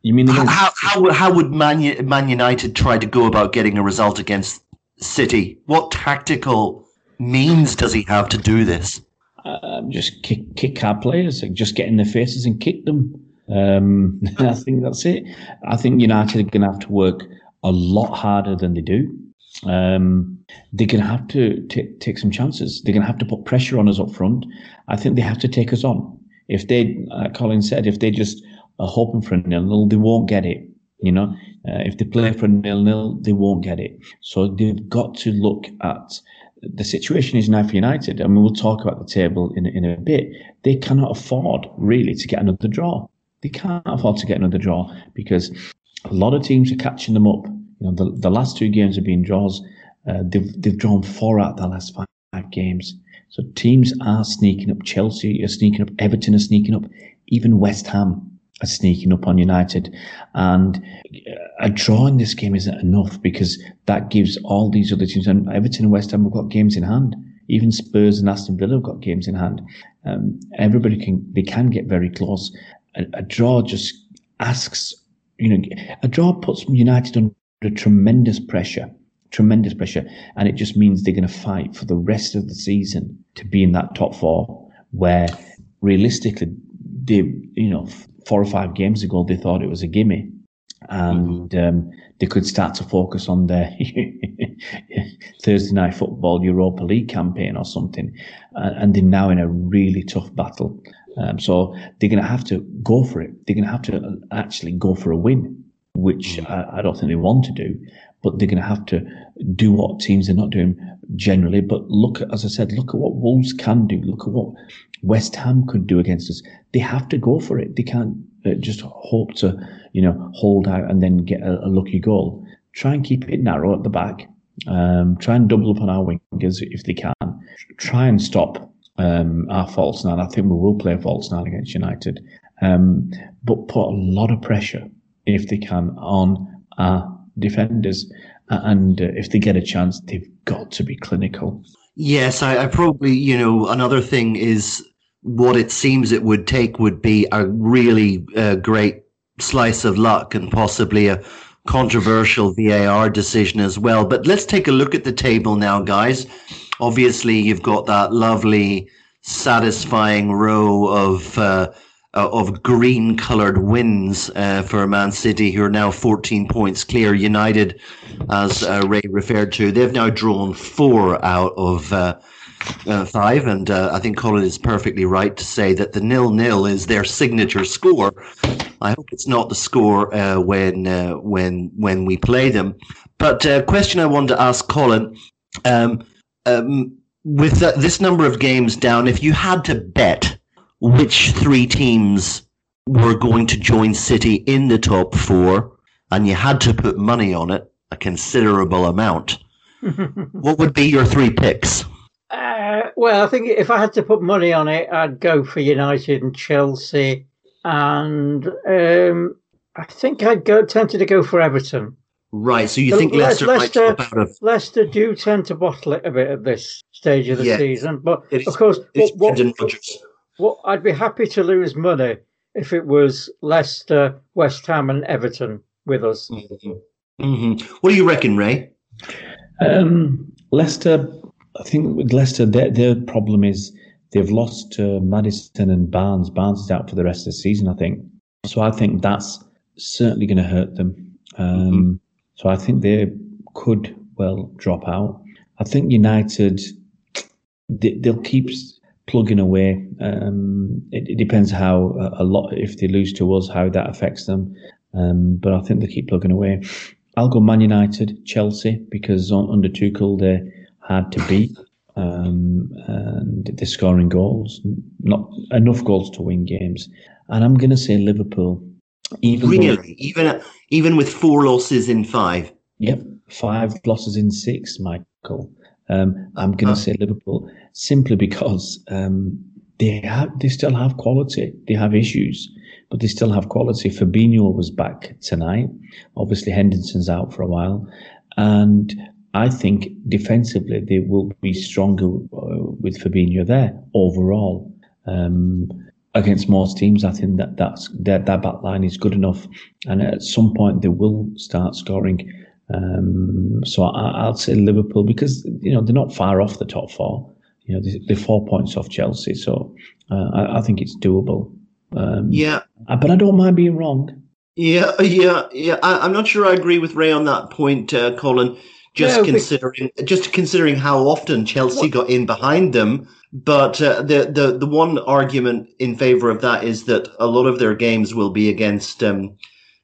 You mean against... How would Man United try to go about getting a result against City? What tactical means does he have to do this? Just kick our players, just get in their faces and kick them. I think that's it. I think United are going to have to work a lot harder than they do. They're going to have to take some chances. They're going to have to put pressure on us up front. I think they have to take us on. If they, like Colin said, if they just are hoping for a 0-0, they won't get it. You know, if they play for a 0-0, they won't get it. So they've got to look at... the situation is now for United, and we'll talk about the table in a bit. They cannot afford, really, to get another draw. They can't afford to get another draw because a lot of teams are catching them up. You know, the last two games have been draws. They've drawn four out of the last five games. So teams are sneaking up. Chelsea are sneaking up. Everton are sneaking up. Even West Ham are sneaking up on United, and a draw in this game isn't enough, because that gives all these other teams, and Everton and West Ham have got games in hand, even Spurs and Aston Villa have got games in hand. Everybody can get very close. A draw just asks, you know, a draw puts United under tremendous pressure, and it just means they're going to fight for the rest of the season to be in that top four, where realistically they, you know, 4 or 5 games ago, they thought it was a gimme, and they could start to focus on their Thursday night football Europa League campaign or something. And they're now in a really tough battle. So they're going to have to go for it. They're going to have to actually go for a win, which I don't think they want to do. But they're going to have to do what teams are not doing generally. But look, as I said, look at what Wolves can do. Look at what West Ham could do against us. They have to go for it. They can't just hope to, you know, hold out and then get a lucky goal. Try and keep it narrow at the back. Try and double up on our wingers if they can. Try and stop our false nine. I think we will play a false nine against United. But put a lot of pressure, if they can, on our defenders, and if they get a chance, they've got to be clinical. Yes, I probably, you know, another thing is what it seems it would take would be a really great slice of luck and possibly a controversial VAR decision as well. But let's take a look at the table now, guys. Obviously, you've got that lovely, satisfying row of green-coloured wins for Man City, who are now 14 points clear. United, as Ray referred to, they've now drawn 4 out of 5, and I think Colin is perfectly right to say that the 0-0 is their signature score. I hope it's not the score when we play them. But a question I wanted to ask Colin, with this number of games down, if you had to bet which three teams were going to join City in the top four, and you had to put money on it, a considerable amount, what would be your three picks? Well, I think if I had to put money on it, I'd go for United and Chelsea, and I think I'd go tempted to go for Everton. Right, so you think Leicester might drop out of... Leicester do tend to bottle it a bit at this stage of the season, but of course, what I'd be happy to lose money if it was Leicester, West Ham, and Everton with us. Mm-hmm. Mm-hmm. What do you reckon, Ray? Leicester, I think with Leicester, their problem is they've lost to Maddison and Barnes. Barnes is out for the rest of the season, I think. So I think that's certainly going to hurt them. Mm-hmm. So I think they could well drop out. I think United, they'll keep plugging away. It depends how a lot, if they lose to us, how that affects them. But I think they keep plugging away. I'll go Man United, Chelsea, because under Tuchel they're hard to beat, and they're scoring goals, not enough goals to win games. And I'm going to say Liverpool. Even with 4 losses in 5? Yep, 5 losses in 6, Michael. I'm going to say Liverpool simply because they still have quality. They have issues, but they still have quality. Fabinho was back tonight. Obviously, Henderson's out for a while. And I think defensively, they will be stronger with Fabinho there overall. Against most teams, I think that back line is good enough. And at some point, they will start scoring. So I'll say Liverpool because, they're not far off the top four. They're 4 points off Chelsea. So I think it's doable. But I don't mind being wrong. Yeah. I'm not sure I agree with Ray on that point, Colin. Considering how often Chelsea got in behind them, but the one argument in favour of that is that a lot of their games will be against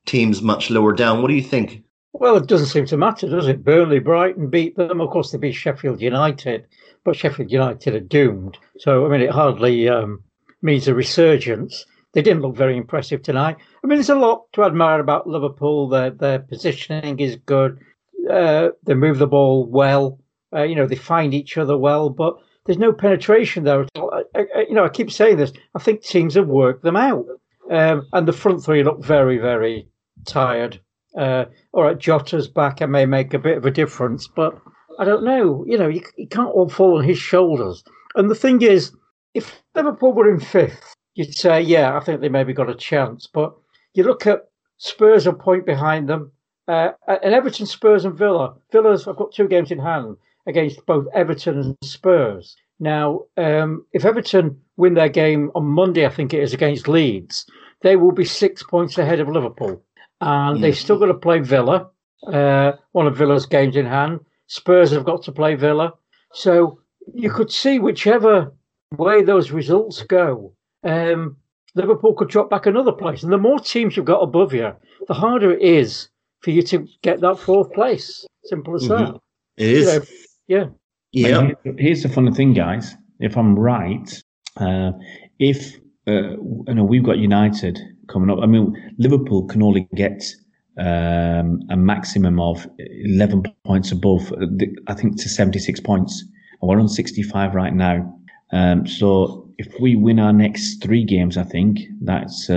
teams much lower down. What do you think? Well, it doesn't seem to matter, does it? Burnley, Brighton beat them. Of course, they beat Sheffield United, but Sheffield United are doomed. So, it hardly means a resurgence. They didn't look very impressive tonight. There's a lot to admire about Liverpool. Their positioning is good. They move the ball well. They find each other well, but there's no penetration there at all. I keep saying this. I think teams have worked them out, and the front three look very, very tired. All right, Jota's back. I may make a bit of a difference, but I don't know. You can't all fall on his shoulders. And the thing is, if Liverpool were in 5th, you'd say, yeah, I think they maybe got a chance. But you look at Spurs, a point behind them. And Everton, Spurs and Villa. I've got 2 games in hand against both Everton and Spurs. Now, if Everton win their game on Monday, I think it is, against Leeds, they will be 6 points ahead of Liverpool. And they've still got to play Villa, one of Villa's games in hand. Spurs have got to play Villa. So you could see whichever way those results go, Liverpool could drop back another place. And the more teams you've got above you, the harder it is for you to get that 4th place. Simple as that. It is. Here's the funny thing, guys. If I'm right, we've got United coming up. Liverpool can only get a maximum of 11 points above, I think, to 76 points. And we're on 65 right now. So if we win our next 3 games, I think, that's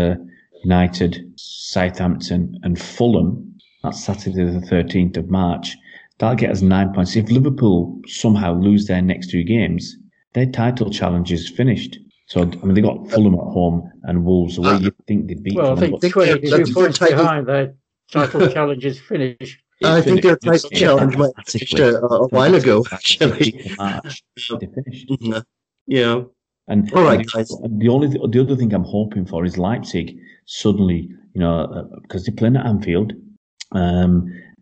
United, Southampton and Fulham, that's Saturday the 13th of March. That'll get us 9 points. If Liverpool somehow lose their next 2 games, their title challenge is finished. So, they got Fulham at home and Wolves away. You'd think they'd beat them. Well, I think 2 points behind, their title challenge is finished. I think their title challenge might have finished a while ago, actually. March, they finished. Yeah. And, all right, guys. The other thing I'm hoping for is Leipzig suddenly, because they're playing at Anfield,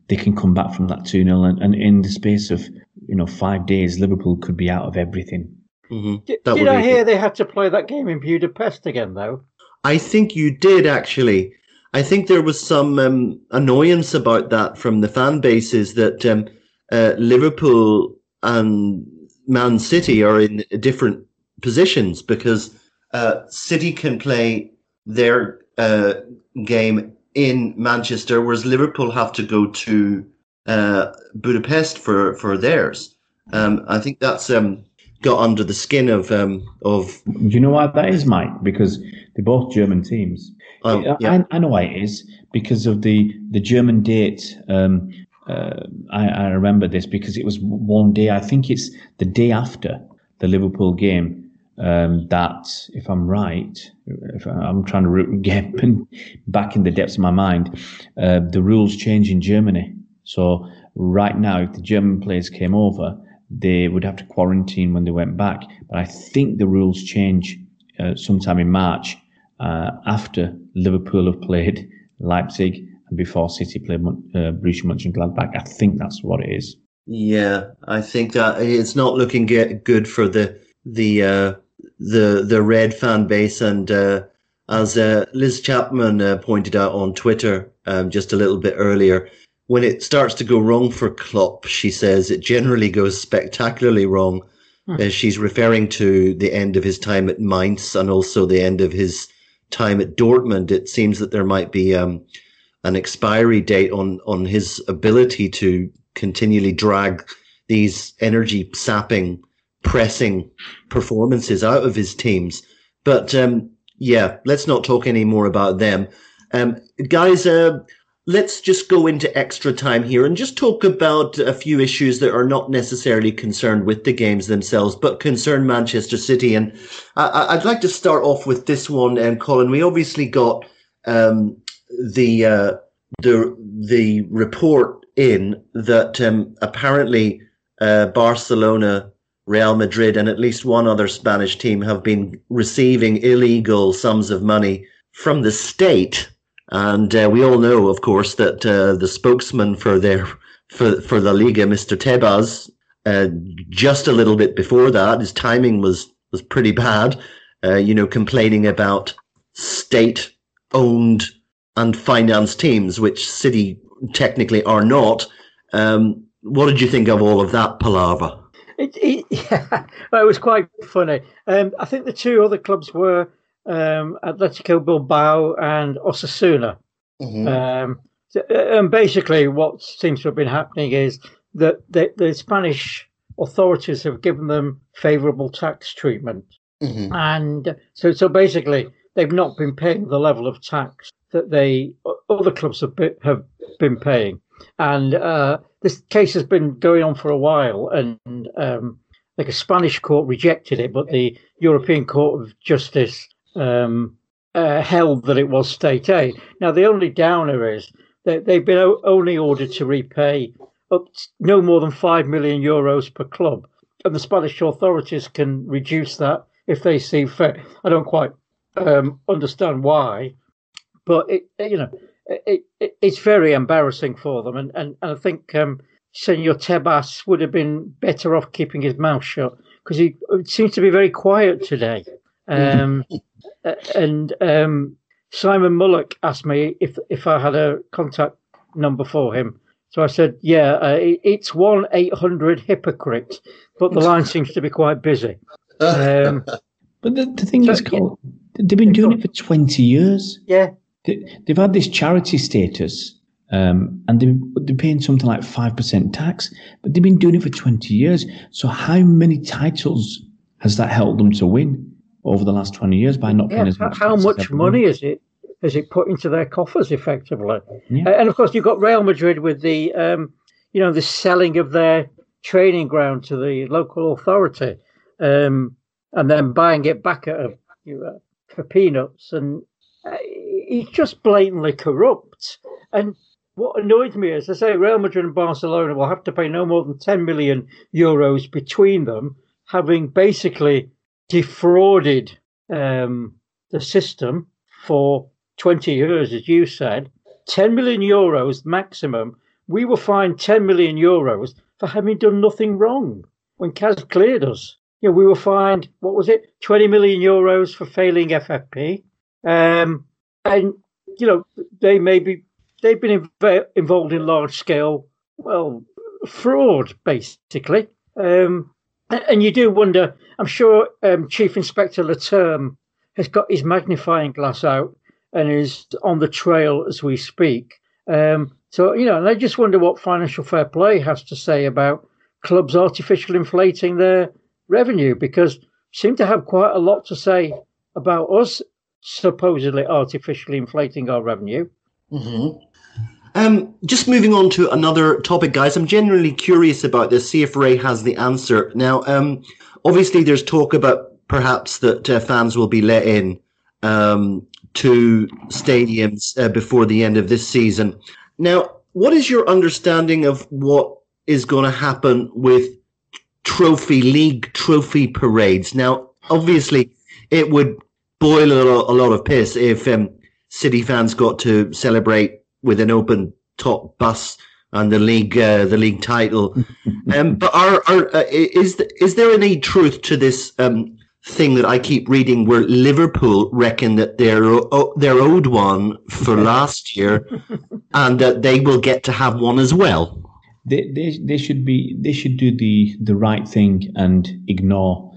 they can come back from that 2-0 and in the space of you know, 5 days, Liverpool could be out of everything. Mm-hmm. Did I hear they had to play that game in Budapest again, though? I think you did, actually. I think there was some annoyance about that from the fan bases that Liverpool and Man City are in different positions, because City can play their game in Manchester, whereas Liverpool have to go to Budapest for theirs. I think that's got under the skin of. You know why that is, Mike? Because they're both German teams. Yeah. I know why it is, because of the German date. I remember this because it was one day. I think it's the day after the Liverpool game. That, if I'm right, if I'm trying to get back in the depths of my mind, the rules change in Germany. So right now, if the German players came over, they would have to quarantine when they went back. But I think the rules change sometime in March after Liverpool have played Leipzig and before City played Borussia Mönchengladbach. I think that's what it is. Yeah, I think that it's not looking good for the red fan base, and as Liz Chapman pointed out on Twitter just a little bit earlier, when it starts to go wrong for Klopp, she says it generally goes spectacularly wrong. She's referring to the end of his time at Mainz and also the end of his time at Dortmund. It seems that there might be an expiry date on his ability to continually drag these energy-sapping, pressing performances out of his teams. But yeah, let's not talk any more about them. Guys, let's just go into extra time here and just talk about a few issues that are not necessarily concerned with the games themselves, but concern Manchester City. And I'd like to start off with this one, Colin. We obviously got the report in that apparently Barcelona, Real Madrid, and at least one other Spanish team have been receiving illegal sums of money from the state. And we all know, of course, that the spokesman for La Liga, Mr. Tebas, just a little bit before that, his timing was pretty bad, complaining about state-owned and financed teams, which City technically are not. What did you think of all of that palaver? It was quite funny. I think the two other clubs were Atletico Bilbao and Osasuna. Mm-hmm. And basically what seems to have been happening is that the Spanish authorities have given them favourable tax treatment. Mm-hmm. And so basically they've not been paying the level of tax that other clubs have been paying. And this case has been going on for a while, and a Spanish court rejected it, but the European Court of Justice held that it was state aid. Now, the only downer is that they've been only ordered to repay no more than €5 million per club, and the Spanish authorities can reduce that if they see fit. I don't quite understand why, but it's very embarrassing for them, and I think Senor Tebas would have been better off keeping his mouth shut, because he seems to be very quiet today. And Simon Mullock asked me if I had a contact number for him, so I said, "Yeah, it's 1-800-hypocrite," but the line seems to be quite busy. But the thing is, Colin, they've been doing it for 20 years. Yeah. They've had this charity status, and they're paying something like 5% tax, but they've been doing it for 20 years. So how many titles has that helped them to win over the last 20 years by not paying as much tax? How much money is it put into their coffers, effectively? Yeah. And, of course, you've got Real Madrid with the, the selling of their training ground to the local authority, and then buying it back for peanuts, and he's just blatantly corrupt. And what annoyed me is, they say Real Madrid and Barcelona will have to pay no more than €10 million between them, having basically defrauded the system for 20 years, as you said. €10 million maximum. We were fined €10 million for having done nothing wrong when Kaz cleared us. You know, we were fined, what was it, 20 million euros for failing FFP. And, you know, they've been involved in large-scale, well, fraud, basically. And you do wonder, I'm sure Chief Inspector Leterme has got his magnifying glass out and is on the trail as we speak. So, you know, and I just wonder what Financial Fair Play has to say about clubs artificially inflating their revenue, because they seem to have quite a lot to say about us supposedly artificially inflating our revenue. Mm-hmm. Just moving on to another topic, guys. I'm generally curious about this, see if Ray has the answer. Now, obviously there's talk about perhaps that fans will be let in to stadiums before the end of this season. Now, what is your understanding of what is going to happen with trophy league trophy parades? Now, obviously, it would boil a lot of piss if City fans got to celebrate with an open top bus and the league title. But is there any truth to this thing that I keep reading where Liverpool reckon that they're owed one for last year and that they will get to have one as well? They should do the right thing and ignore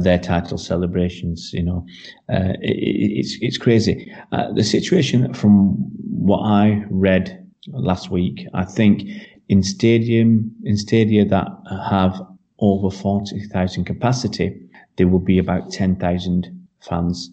their title celebrations. You know, it's crazy. The situation, from what I read last week, I think in stadia that have over 40,000 capacity, there will be about 10,000 fans.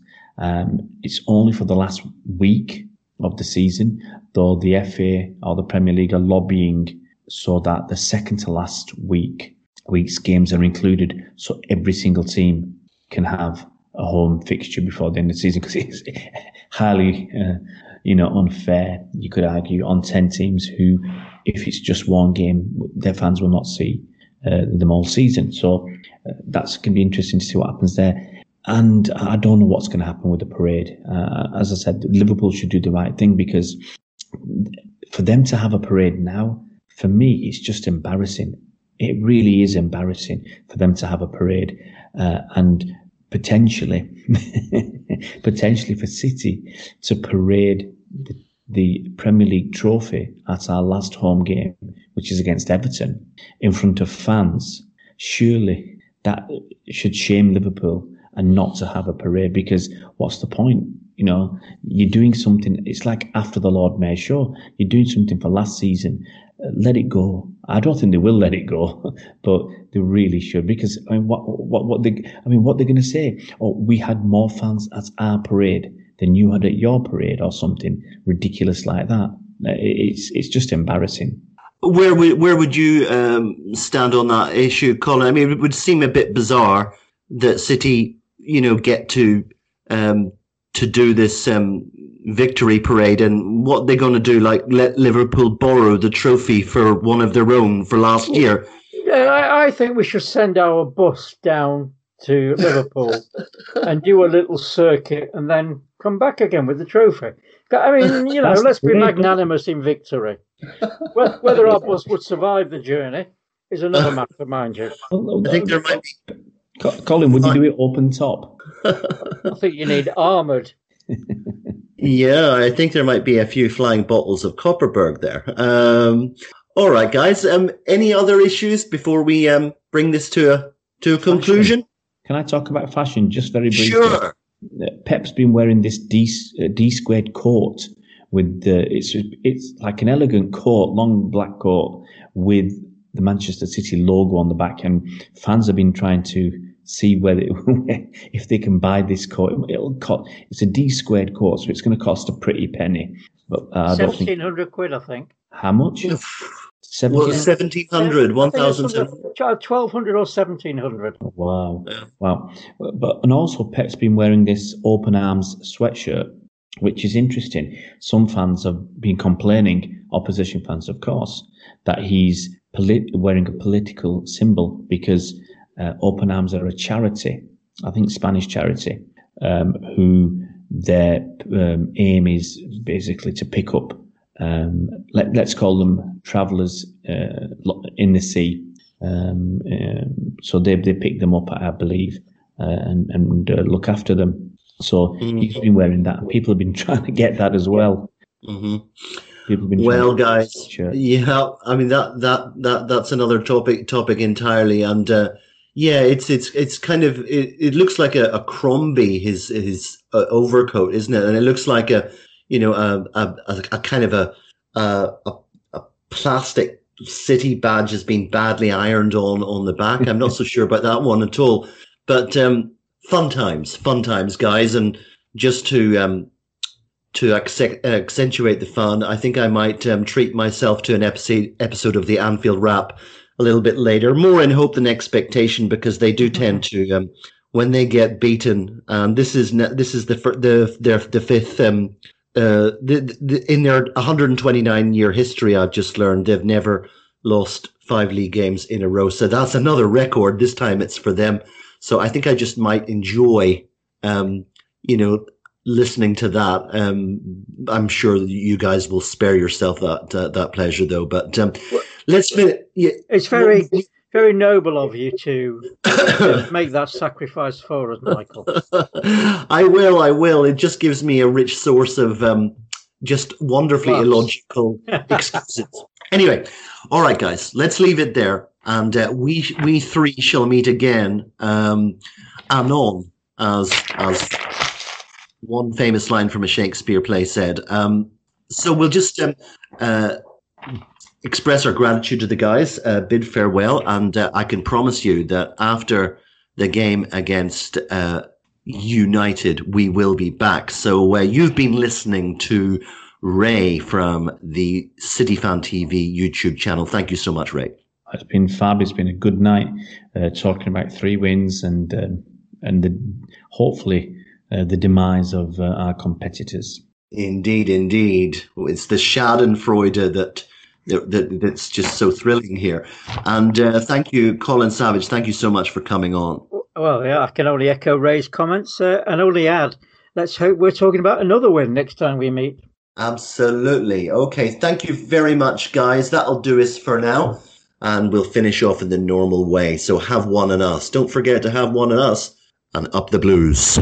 It's only for the last week of the season, though the FA or the Premier League are lobbying so that the second to last week's games are included, so every single team can have a home fixture before the end of the season, because it's highly unfair, you could argue, on 10 teams who, if it's just one game, their fans will not see them all season. So that's going to be interesting to see what happens there. And I don't know what's going to happen with the parade. As I said, Liverpool should do the right thing, because for them to have a parade now, for me, it's just embarrassing. It really is embarrassing for them to have a parade. And potentially for City to parade the Premier League trophy at our last home game, which is against Everton, in front of fans. Surely that should shame Liverpool, and not to have a parade, because what's the point? You know, you're doing something. It's like after the Lord Mayor's show, you're doing something for last season. Let it go. I don't think they will let it go, but they really should, because I mean, what they're going to say? Oh, we had more fans at our parade than you had at your parade, or something ridiculous like that. It's just embarrassing. Where would you stand on that issue, Colin? I mean, it would seem a bit bizarre that City, you know, get to do this victory parade, and what they're going to do, like let Liverpool borrow the trophy for one of their own for last year. I think we should send our bus down to Liverpool and do a little circuit and then come back again with the trophy. I mean, you know, let's be magnanimous in victory. Whether our bus would survive the journey is another matter, mind you. I think there might be. Colin, would you do it open top? I think you need armoured. Yeah, I think there might be a few flying bottles of Copperberg there. All right, guys. Any other issues before we bring this to a conclusion? Can I talk about fashion just very briefly? Sure. Pep's been wearing this D-squared coat with it's like an elegant coat, long black coat with the Manchester City logo on the back, and fans have been trying to see whether if they can buy this coat. It'll cost. It's a D-squared coat, so it's going to cost a pretty penny. But 1,700 quid, I think. How much? 1,700, 1,700. 1,200 or 1,700. Wow, yeah. Wow. And also, Pep's been wearing this open arms sweatshirt, which is interesting. Some fans have been complaining, opposition fans, of course, that he's wearing a political symbol, because Open Arms are a charity, I think Spanish charity, who their aim is basically to pick up, let's call them travellers in the sea So they pick them up, I believe, and look after them. So he's been wearing that. People have been trying to get that as well. Mm-hmm. People have been I mean that's another topic entirely, and it's kind of it looks like a Crombie his overcoat, isn't it? And it looks like a kind of a plastic City badge has been badly ironed on the back. I'm not so sure about that one at all, but fun times, guys. And just to accentuate the fun, I think I might treat myself to an episode of the Anfield Wrap a little bit later, more in hope than expectation, because they do tend to when they get beaten. This is the fifth. In their 129-year history, I've just learned, they've never lost 5 league games in a row. So that's another record. This time it's for them. So I think I just might enjoy, listening to that. I'm sure you guys will spare yourself that pleasure, though. But let's finish. Yeah. It's very, very noble of you to make that sacrifice for us, Michael. I will. It just gives me a rich source of just wonderfully illogical excuses. Anyway, all right, guys, let's leave it there. And we three shall meet again anon, as one famous line from a Shakespeare play said. So we'll just express our gratitude to the guys, bid farewell, and I can promise you that after the game against United, we will be back. So you've been listening to Ray from the City Fan TV YouTube channel. Thank you so much, Ray. It's been fab. It's been a good night talking about 3 wins and hopefully the demise of our competitors. Indeed. It's the Schadenfreude that's just so thrilling here. And thank you, Colin Savage. Thank you so much for coming on. Well, yeah, I can only echo Ray's comments and only add, let's hope we're talking about another win next time we meet. Absolutely. Okay, thank you very much, guys. That'll do us for now. And we'll finish off in the normal way. So have one on us. Don't forget to have one on us, and up the Blues.